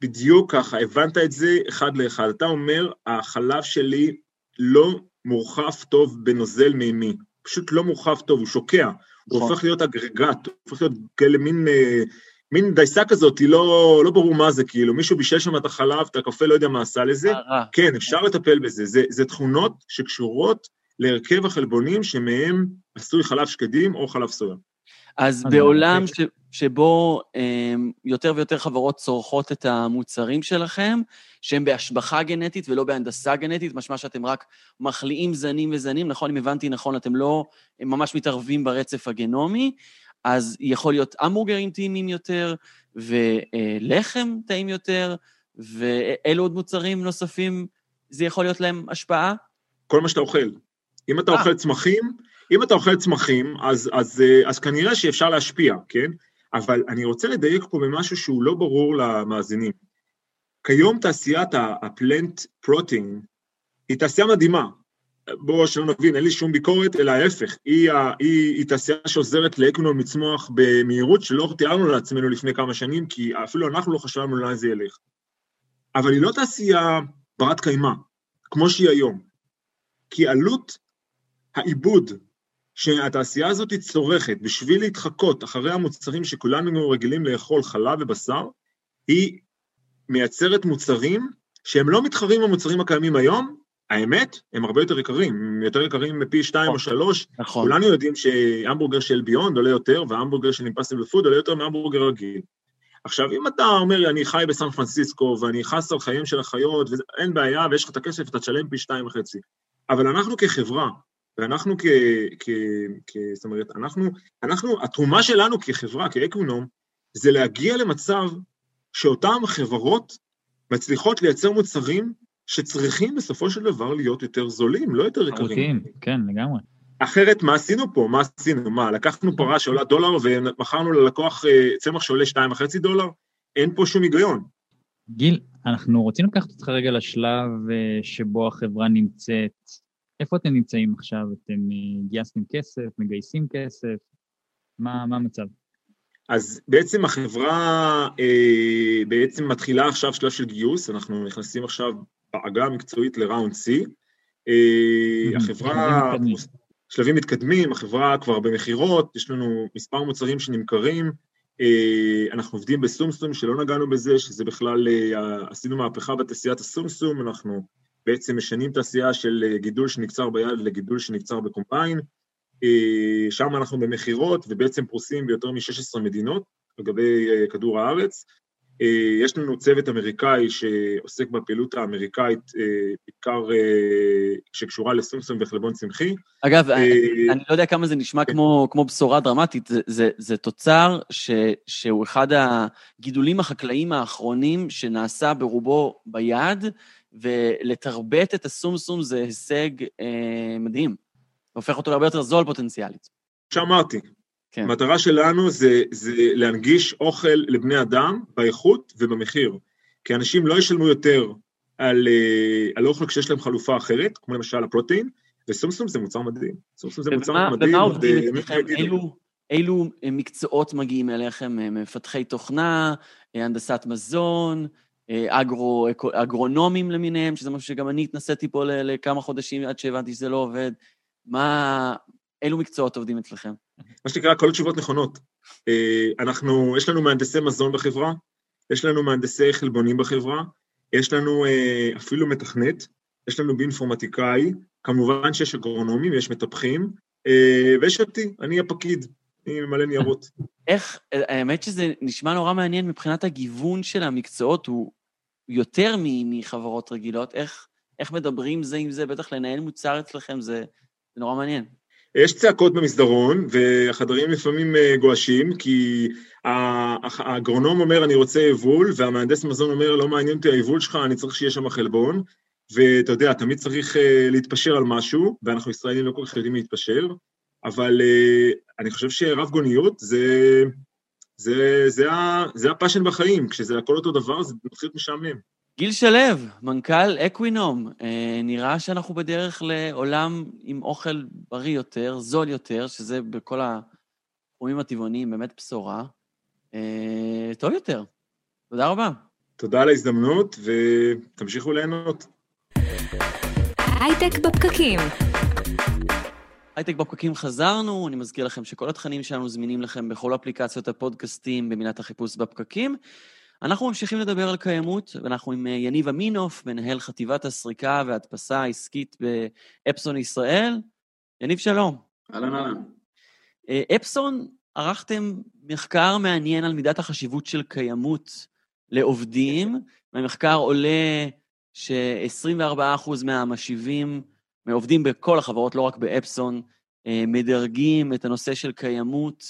בדיוק ככה, הבנת את זה אחד לאחד. אתה אומר, החלב שלי לא מורחף טוב בנוזל מימי. פשוט לא מורחף טוב, הוא שוקע. הוא הופך להיות אגרגט, הוא הופך להיות כאלה מין, מין דייסה כזאת, היא לא, לא ברור מה זה, כאילו, מישהו בישל שם את החלב, את הקפה לא יודע מה עשה לזה. כן, אפשר לטפל בזה. זה, זה תכונות שקשורות להרכב החלבונים שמהם עשוי חלב שקדים או חלב סויה. אז בעולם ש... שבו יותר ויותר חברות צורכות את המוצרים שלכם, שהם בהשבחה גנטית ולא בהנדסה גנטית, משמע שאתם רק מחליאים זנים וזנים, נכון, אם הבנתי נכון, אתם לא ממש מתערבים ברצף הגנומי, אז יכול להיות המבורגרים טעימים יותר, ולחם טעים יותר, ואילו עוד מוצרים נוספים, זה יכול להיות להם השפעה? כל מה שאתה אוכל. אם אתה אוכל צמחים, אם אתה אוכל צמחים, אז, אז, אז כנראה שאפשר להשפיע, כן? אבל אני רוצה לדייק פה במשהו שהוא לא ברור למאזינים. כיום תעשיית הפלנט פרוטין היא תעשייה מדהימה. בואו שלא נבין, אין לי שום ביקורת, אלא ההפך. היא, היא, היא תעשייה שעוזרת לאקונום לצמוח במהירות שלא תיארנו לעצמנו לפני כמה שנים, כי אפילו אנחנו לא חשבנו לאן זה ילך. אבל היא לא תעשייה ברת קיימה, כמו שהיא היום. כי עלות העיבוד, שהתעשייה הזאת צורכת בשביל להתחקות אחרי המוצרים שכולנו רגילים לאכול חלב ובשר, היא מייצרת מוצרים שהם לא מתחרים במוצרים הקיימים היום, האמת, הם הרבה יותר יקרים, הם יותר יקרים מפי שתיים או שלוש, כולנו יודעים שהמבורגר של ביונד עולה יותר, והמבורגר של אימפסיבל פוד עולה יותר מהמבורגר רגיל. עכשיו, אם אתה אומר, אני חי בסן פרנסיסקו, ואני חס על חיים של החיות, ואין בעיה, ויש לך את הכסף, אתה תשלם פי שתיים וחצי. אבל אנחנו כחברה, ואנחנו כ... כ... כ... זאת אומרת, אנחנו, אנחנו, התרומה שלנו כחברה, כאקונום, זה להגיע למצב שאותן חברות מצליחות לייצר מוצרים שצריכים בסופו של דבר להיות יותר זולים, לא יותר יקרים. חרותיים, כן, לגמרי. אחרת, מה עשינו פה? מה עשינו? מה, לקחנו פרה שעולה דולר ומכרנו ללקוח צמח שעולה שתיים וחצי דולר? אין פה שום היגיון. גיל, אנחנו רוצים לקחת אותך רגע לשלב שבו החברה נמצאת, איפה אתם נמצאים עכשיו? אתם גייסים כסף, מגייסים כסף? מה, מה המצב? אז בעצם החברה אה, בעצם מתחילה עכשיו שלב של גיוס, אנחנו נכנסים עכשיו בעגה המקצועית לראונד C, אה, החברה, שלבים מתקדמים, החברה כבר במחירות, יש לנו מספר מוצרים שנמכרים, אנחנו עובדים בסומסום, שלא נגענו בזה, שזה בכלל, עשינו מהפכה בתעשיית הסומסום, אנחנו בעצם משנים תעשייה של גידול שנקצר ביד לגידול שנקצר בקומביין, שם אנחנו במחירות, ובעצם פרוסים ביותר מ-שש עשרה מדינות, לגבי כדור הארץ. יש לנו צוות אמריקאי שעוסק בפעילות האמריקאית, בעיקר שקשורה לסומסום וחלבון צמחי. אגב, אני לא יודע כמה זה נשמע כמו בשורה דרמטית, זה תוצר שהוא אחד הגידולים החקלאיים האחרונים שנעשה ברובו ביד, ולתרבט את הסומסום זה הישג מדהים. הופך אותו להרבה יותר זול פוטנציאלית. שאמרתי. כן. המטרה שלנו זה, זה להנגיש אוכל לבני אדם באיכות ובמחיר, כי אנשים לא ישלמו יותר על, על אוכל כשיש להם חלופה אחרת, כמו למשל הפרוטאין, וסומסום זה מוצר מדהים. סומסום זה ומה, מוצר ומה מדהים. ומה עובדים אתכם? אילו, אילו מקצועות מגיעים אליכם? מפתחי תוכנה, הנדסת מזון, אגרו, אגרונומים למיניהם, שזה משהו שגם אני התנסיתי פה לכמה חודשים עד שהבנתי שזה לא עובד. מה, אילו מקצועות עובדים אצלכם? מה שנקרא, כל התשובות נכונות. אנחנו, יש לנו מהנדסי מזון בחברה, יש לנו מהנדסי חלבונים בחברה, יש לנו אפילו מתכנת, יש לנו באינפורמטיקאי, כמובן שיש אגרונומים, יש מטפחים, ויש אותי, אני הפקיד, אני ממלא ניירות. איך, האמת שזה נשמע נורא מעניין מבחינת הגיוון של המקצועות, הוא יותר מחברות רגילות, איך, איך מדברים זה עם זה, בטח לנהל מוצר אצלכם, זה נורא מעניין. יש צעקות במסדרון, והחדרים לפעמים גואשים, כי האגרונום אומר, אני רוצה עיבול, והמהנדס מזון אומר, לא מעניין אותי העיבול שלך, אני צריך שיהיה שם חלבון, ואתה יודע, תמיד צריך להתפשר על משהו, ואנחנו ישראלים לא כל כך יודעים להתפשר, אבל אני חושב שרב גוניות, זה, זה, זה, זה הפשן בחיים, כשזה הכל אותו דבר, זה מתחיל משעמם. גיל שלו, מנכ"ל אקווינום, נראה שאנחנו בדרך לעולם עם אוכל בריא יותר, זול יותר, שזה בכל התחומים הטבעוניים באמת בשורה, טוב יותר. תודה רבה. תודה על ההזדמנות, ותמשיכו ליהנות. הייטק בפקקים. הייטק בפקקים חזרנו, אני מזכיר לכם שכל התכנים שלנו זמינים לכם בכל אפליקציות הפודקאסטים במילת החיפוש בפקקים, אנחנו ממשיכים לדבר על קיימות, ואנחנו עם יניב אמינוף, מנהל חטיבת הסריקה וההדפסה העסקית באפסון ישראל. יניב, שלום. אהלן, אהלן. אפסון, ערכתם מחקר מעניין על מידת החשיבות של קיימות לעובדים, והמחקר עולה ש-עשרים וארבעה אחוז מהמשיבים, מעובדים בכל החברות, לא רק באפסון, מדרגים את הנושא של קיימות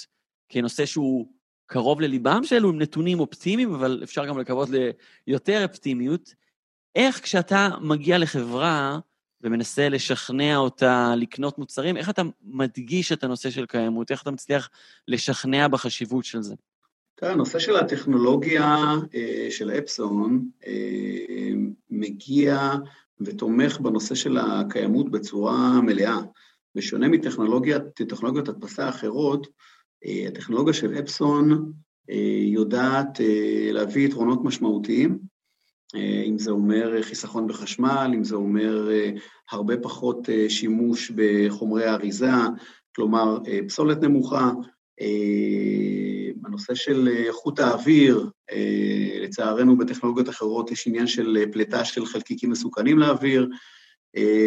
כנושא שהוא קרוב לליבם שלו, הם נתונים אופטימיים, אבל אפשר גם לקוות ליותר אופטימיות. איך כשאתה מגיע לחברה ומנסה לשכנע אותה לקנות מוצרים, איך אתה מדגיש את הנושא של קיימות? איך אתה מצליח לשכנע בחשיבות של זה? תראה, הנושא של הטכנולוגיה של אפסון מגיע ותומך בנושא של הקיימות בצורה מלאה. בשונה מטכנולוגיות הדפסה אחרות, הטכנולוגיה של אפסון יודעת להביא יתרונות משמעותיים, אם זה אומר חיסכון בחשמל, אם זה אומר הרבה פחות שימוש בחומרי האריזה, כלומר פסולת נמוכה, הנושא של איכות האוויר, לצערנו בטכנולוגיות אחרות יש עניין של פליטה של חלקיקים מסוכנים לאוויר,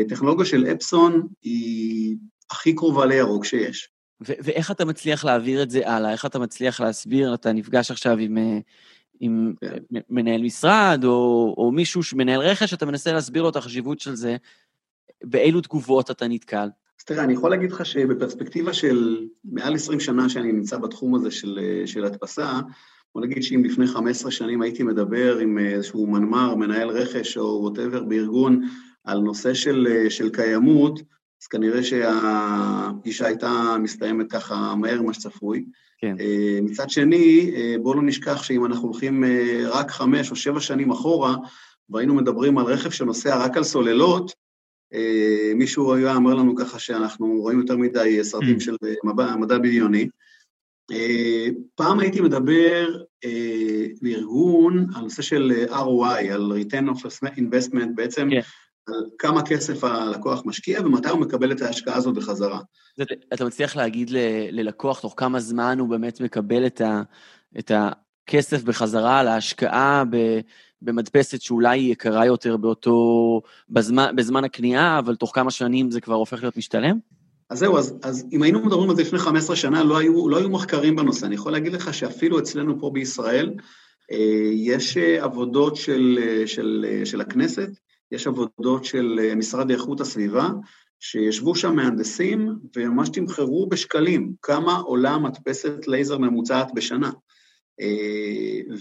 טכנולוגיה של אפסון היא הכי קרובה לירוק שיש. ואיך אתה מצליח להעביר את זה הלאה? איך אתה מצליח להסביר? אתה נפגש עכשיו עם, עם מנהל משרד, או, או מישהו שמנהל רכש, אתה מנסה להסביר לו את החשיבות של זה, באילו תגובות אתה נתקל? אז תראה, אני יכול להגיד לך שבפרספקטיבה של מעל עשרים שנה שאני נמצא בתחום הזה של, של הדפסה, בוא נגיד שאם לפני חמש עשרה שנים הייתי מדבר עם איזשהו מנמר, מנהל רכש או whatever בארגון, על נושא של, של קיימות, אז כנראה שהפגישה הייתה מסתיימת ככה מהר מה שצפוי. כן. מצד שני, בואו לא נשכח שאם אנחנו הולכים רק חמש או שבע שנים אחורה, והיינו מדברים על רכב שנוסע רק על סוללות, מישהו היה אמר לנו ככה שאנחנו רואים יותר מדי סרטים של מדע בדיוני. פעם הייתי מדבר בארגון על נושא של אר או איי, על Return of Investment בעצם, כן. על כמה כסף הלקוח משקיע, ומתי הוא מקבל את ההשקעה הזאת בחזרה. אתה מצליח להגיד ללקוח תוך כמה זמן הוא באמת מקבל את את הכסף בחזרה להשקעה במדפסת שאולי היא יקרה יותר באותו, בזמן, בזמן הקנייה, אבל תוך כמה שנים זה כבר הופך להיות משתלם? אז זהו, אז, אז אם היינו מדברים על זה לפני חמש עשרה שנה, לא היו, לא היו מחקרים בנושא. אני יכול להגיד לך שאפילו אצלנו פה בישראל, יש עבודות של, של, של הכנסת, יש עבודות של משרד איכות הסביבה, שישבו שם מהנדסים וממש תמחרו בשקלים, כמה עולה מדפסת לייזר ממוצעת בשנה.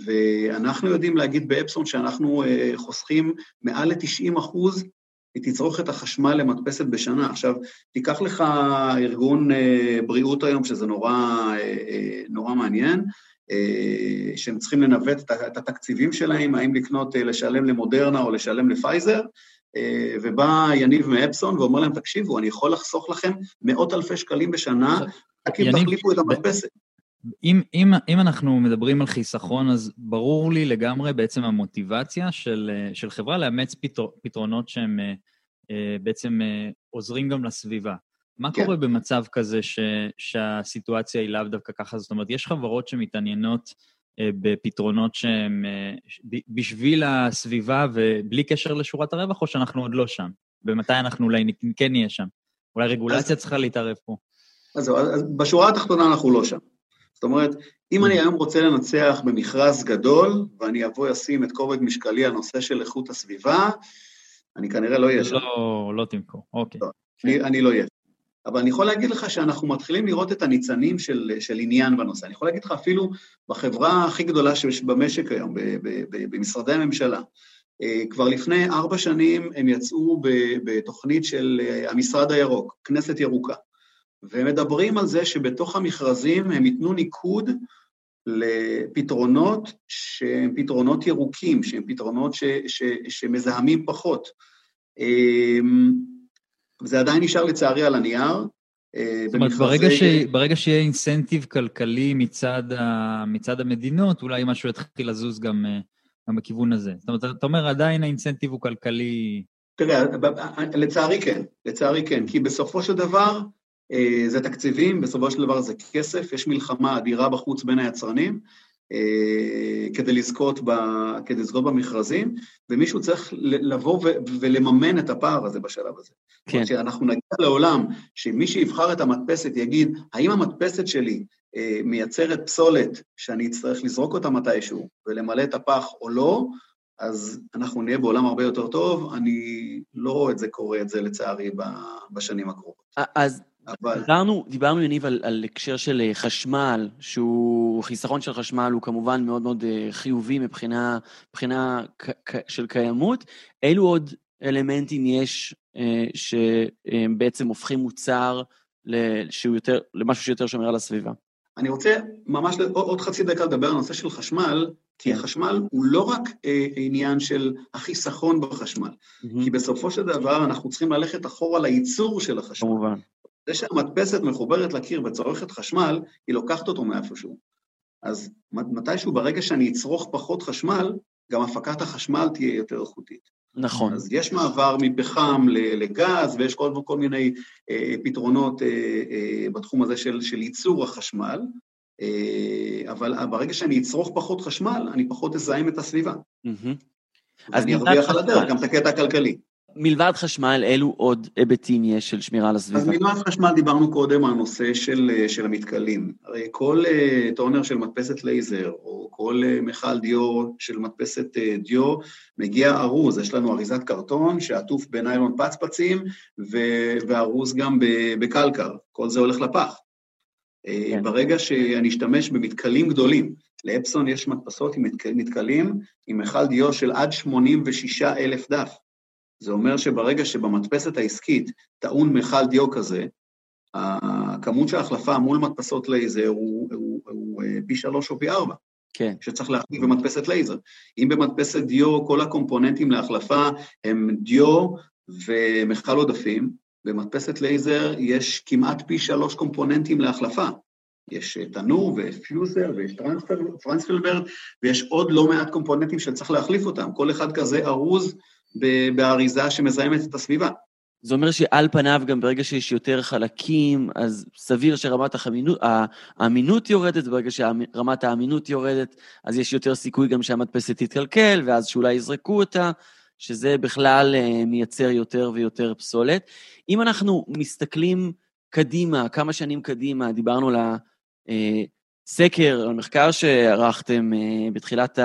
ואנחנו יודעים להגיד באפסון שאנחנו חוסכים מעל ל-תשעים אחוז תצרוכת החשמל למדפסת בשנה. עכשיו, תיקח לך ארגון בריאות היום, שזה נורא, נורא מעניין, שהם צריכים לנווט את התקציבים שלהם, האם לקנות, לשלם למודרנה או לשלם לפייזר, ובא יניב מאפסון ואומר להם, תקשיבו, אני יכול לחסוך לכם מאות אלפי שקלים בשנה, רק אם תחליפו את המדפסת. אם, אם, אם אנחנו מדברים על חיסכון, אז ברור לי לגמרי בעצם המוטיבציה של, של חברה לאמץ פתרונות שהם בעצם עוזרים גם לסביבה. מה כן. קורה במצב כזה ש, שהסיטואציה היא לאו דווקא ככה? זאת אומרת, יש חברות שמתעניינות בפתרונות שהם בשביל הסביבה ובלי קשר לשורת הרווח, או שאנחנו עוד לא שם? במתי אנחנו אולי כן נהיה שם? אולי רגולציה אז... צריכה להתערב פה. אז, אז בשורה התחתונה אנחנו לא שם. זאת אומרת, אם אני היום רוצה לנצח במכרז גדול, ואני אבוא אשים את כובד משקלי על נושא של איכות הסביבה, אני כנראה לא אהיה שם. לא, לא תמכור, אוקיי. לא, אני, אני לא אהיה. אבל אני יכול להגיד לך שאנחנו מתחילים לראות את הניצנים של, של עניין בנושא. אני יכול להגיד לך אפילו בחברה הכי גדולה שבמשק היום, ב, ב, ב, במשרדי הממשלה, כבר לפני ארבע שנים הם יצאו בתוכנית של המשרד הירוק, כנסת ירוקה. והם מדברים על זה שבתוך המכרזים הם ייתנו ניקוד לפתרונות שהם פתרונות ירוקים, שהם פתרונות ש, ש, שמזהמים פחות. זה עדיין נשאר לצערי על הנייר. זאת אומרת, ברגע, ש... ברגע שיהיה אינסנטיב כלכלי מצד, ה... מצד המדינות, אולי משהו יתחיל לזוז גם, גם בכיוון הזה. זאת אומרת, אתה אומר, עדיין האינסנטיב הוא כלכלי... תראה, לצערי כן, לצערי כן, כי בסופו של דבר... זה תקציבים, בסופו של דבר זה כסף, יש מלחמה אדירה בחוץ בין היצרנים, כדי לזכות במכרזים, ומישהו צריך לבוא ולממן את הפער הזה בשלב הזה. כן. שאנחנו נגיע לעולם, שמי שיבחר את המדפסת יגיד, האם המדפסת שלי מייצרת פסולת, שאני אצטרך לזרוק אותה מתישהו, ולמלא את הפח או לא, אז אנחנו נהיה בעולם הרבה יותר טוב, אני לא רואה את זה קורה, את זה לצערי בשנים הקרובות. אז... אבל... דיברנו, דיברנו יניב על, על הקשר של חשמל, שהוא, חיסכון של חשמל הוא כמובן מאוד מאוד חיובי מבחינה, מבחינה ק, ק, של קיימות. אילו עוד אלמנטים יש אה, שבעצם הופכים מוצר למשהו יותר, למשהו שיותר שומר על הסביבה? אני רוצה ממש עוד חצי דקה לדבר על נושא של חשמל, כי החשמל הוא לא רק אה, עניין של החיסכון בחשמל, mm-hmm. כי בסופו של דבר אנחנו צריכים ללכת אחורה לייצור של החשמל. כמובן. זה שהמדפסת מחוברת לקיר וצורכת חשמל, היא לוקחת אותו מאיפשהו. אז מתישהו ברגע שאני אצרוך פחות חשמל, גם הפקת החשמל תהיה יותר איכותית. נכון. אז יש מעבר מפחם לגז, ויש כל, כל מיני אה, פתרונות אה, אה, בתחום הזה של, של ייצור החשמל, אה, אבל ברגע שאני אצרוך פחות חשמל, אני פחות אזהם את הסביבה. Mm-hmm. ואני ארוויח על הדרך, גם את הקטע הכלכלי. מלבד חשמל, אילו עוד היבטים יש של שמירה על הסביבה? אז מלבד חשמל דיברנו קודם על הנושא של, של המתקלים. הרי כל uh, טונר של מדפסת לייזר, או כל uh, מיכל דיו של מדפסת uh, דיו, מגיע ארוז, יש לנו אריזת קרטון, שעטוף בניילון פצפצים, וארוז גם בקלקר, כל זה הולך לפח. כן. Uh, ברגע שאני אשתמש במתקלים גדולים, לאפסון יש מדפסות עם מתקלים, עם מיכל דיו של עד שמונים ושישה אלף דף. זה אומר שברגע שבמדפסת העסקית טעון מיכל דיו כזה, הכמות של ההחלפה מול מדפסות לייזר הוא, הוא, הוא פי שלוש או פי ארבע, כן. שצריך להחליף במדפסת לייזר. אם במדפסת דיו כל הקומפוננטים להחלפה הם דיו ומיכל עודפים, במדפסת לייזר יש כמעט פי שלוש קומפוננטים להחלפה. יש תנור ופיוזר ויש טרנספילברד, ויש עוד לא מעט קומפוננטים שצריך להחליף אותם, כל אחד כזה ארוז, באריזה שמזהמת את הסביבה. זה אומר שעל פניו גם ברגע שיש יותר חלקים, אז סביר שרמת האמינות יורדת, ברגע שרמת האמינות יורדת, אז יש יותר סיכוי גם שהמדפסת תתקלקל, ואז שאולי יזרקו אותה, שזה בכלל מייצר יותר ויותר פסולת. אם אנחנו מסתכלים קדימה, כמה שנים קדימה, דיברנו על הסקר, על מחקר שערכתם בתחילת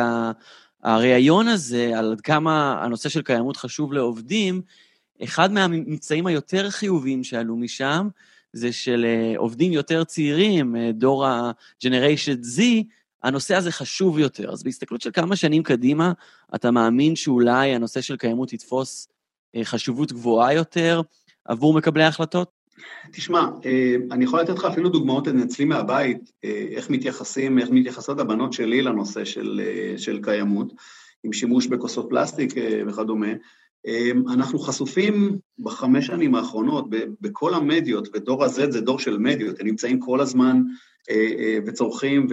הרעיון הזה, על כמה הנושא של קיימות חשוב לעובדים, אחד מהממצאים היותר חיוביים שעלו משם, זה של עובדים יותר צעירים, דור ה-Generation Z, הנושא הזה חשוב יותר. אז בהסתכלות של כמה שנים קדימה, אתה מאמין שאולי הנושא של קיימות יתפוס חשיבות גבוהה יותר עבור מקבלי ההחלטות? תשמע, אני יכול לתת לך אפילו דוגמאות אצלי מהבית, איך מתייחסים, איך מתייחסות הבנות שלי לנושא של, של קיימות, עם שימוש בכוסות פלסטיק וכדומה. אנחנו חשופים בחמש שנים האחרונות, בכל המדיות, ודור הזה זה דור של מדיות, הם נמצאים כל הזמן וצורכים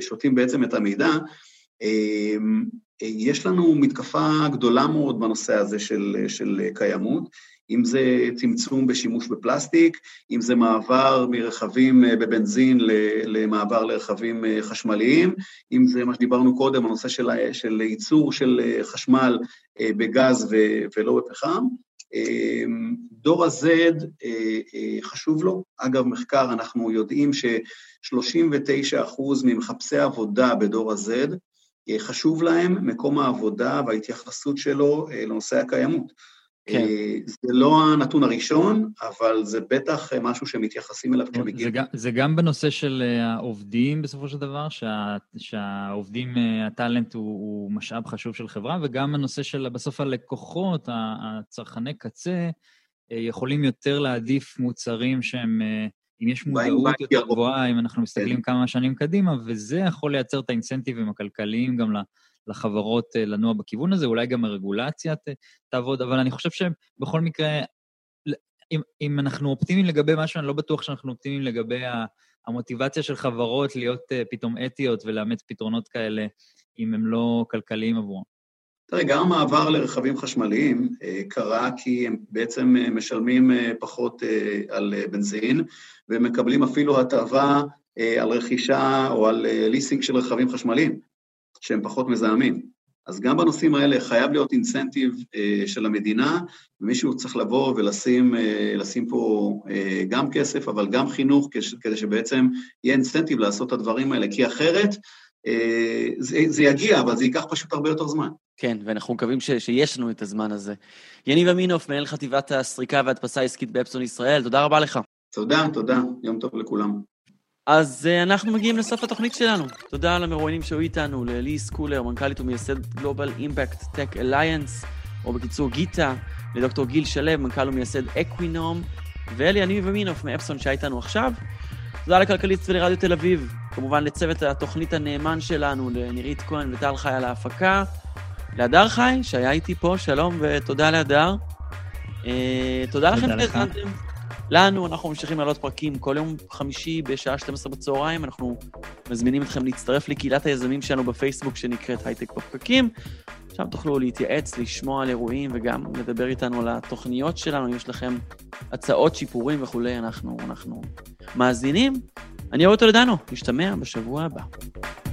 ושותים בעצם את המידע. יש לנו מתקפה גדולה מאוד בנושא הזה של, של קיימות, אם זה צמצום בשימוש בפלסטיק, אם זה מעבר מרכבים בבנזין למעבר לרכבים חשמליים, אם זה מה שדיברנו קודם, הנושא של, של ייצור של חשמל בגז ו, ולא בפחם. דור ה-Z חשוב לו. אגב מחקר, אנחנו יודעים ש-שלושים ותשעה אחוז ממחפשי עבודה בדור ה-Z, חשוב להם מקום העבודה וההתייחסות שלו לנושא הקיימות. כן. זה לא הנתון הראשון, אבל זה בטח משהו שמתייחסים אליו כשמגיעים. זה, זה גם בנושא של העובדים בסופו של דבר, שה, שהעובדים, הטלנט הוא, הוא משאב חשוב של חברה, וגם הנושא של בסוף הלקוחות, הצרכני קצה, יכולים יותר להעדיף מוצרים שהם, אם יש מודעות יותר גבוהה, אם אנחנו מסתכלים כמה שנים קדימה, וזה יכול לייצר את האינסנטיבים הכלכליים גם ל... לחברות לנוע בכיוון הזה, אולי גם הרגולציה תעבוד, אבל אני חושב שבכל מקרה, אם, אם אנחנו אופטימיים לגבי משהו, אני לא בטוח שאנחנו אופטימיים לגבי המוטיבציה של חברות להיות פתאום אתיות ולאמץ פתרונות כאלה, אם הם לא כלכליים עבורם. תראה, גם המעבר לרכבים חשמליים קרה כי הם בעצם משלמים פחות על בנזין, ומקבלים אפילו הטבה על רכישה או על ליסינג של רכבים חשמליים. שהם פחות מזהמים. אז גם בנושאים האלה חייב להיות אינסנטיב אה, של המדינה, ומישהו צריך לבוא ולשים אה, לשים פה אה, גם כסף, אבל גם חינוך, כש, כדי שבעצם יהיה אינסנטיב לעשות את הדברים האלה, כי אחרת אה, זה, זה יגיע, אבל זה ייקח פשוט הרבה יותר זמן. כן, ואנחנו מקווים ש, שיש לנו את הזמן הזה. יניב אמינוף, מנהל חטיבת הסריקה והדפסה העסקית באפסון ישראל, תודה רבה לך. תודה, תודה, יום טוב לכולם. אז אנחנו מגיעים לסוף התוכנית שלנו. תודה למרואיינים שהיו איתנו, ללי סקולר, מנכ"לית ומייסד Global Impact Tech Alliance, או בקיצור גיטה, לדוקטור גיל שלו, מנכ"ל ומייסד Equinom, וליניב אמינוף מאפסון שהיה איתנו עכשיו. תודה לכלכליסט ולרדיו תל אביב, כמובן לצוות התוכנית הנאמן שלנו, לנירית כהן וטל חי על ההפקה, להדר חי שהיה איתי פה, שלום ותודה להדר. תודה לכם שהאזנתם. לנו, אנחנו ממשיכים לעלות פרקים כל יום חמישי בשעה שתים עשרה בצהריים, אנחנו מזמינים אתכם להצטרף לקהילת היזמים שלנו בפייסבוק שנקראת הייטק בפקקים, שם תוכלו להתייעץ, לשמוע על אירועים וגם לדבר איתנו על התוכניות שלנו, אם יש לכם הצעות, שיפורים וכולי, אנחנו, אנחנו מאזינים. אני אור טולדנו, נשתמע בשבוע הבא.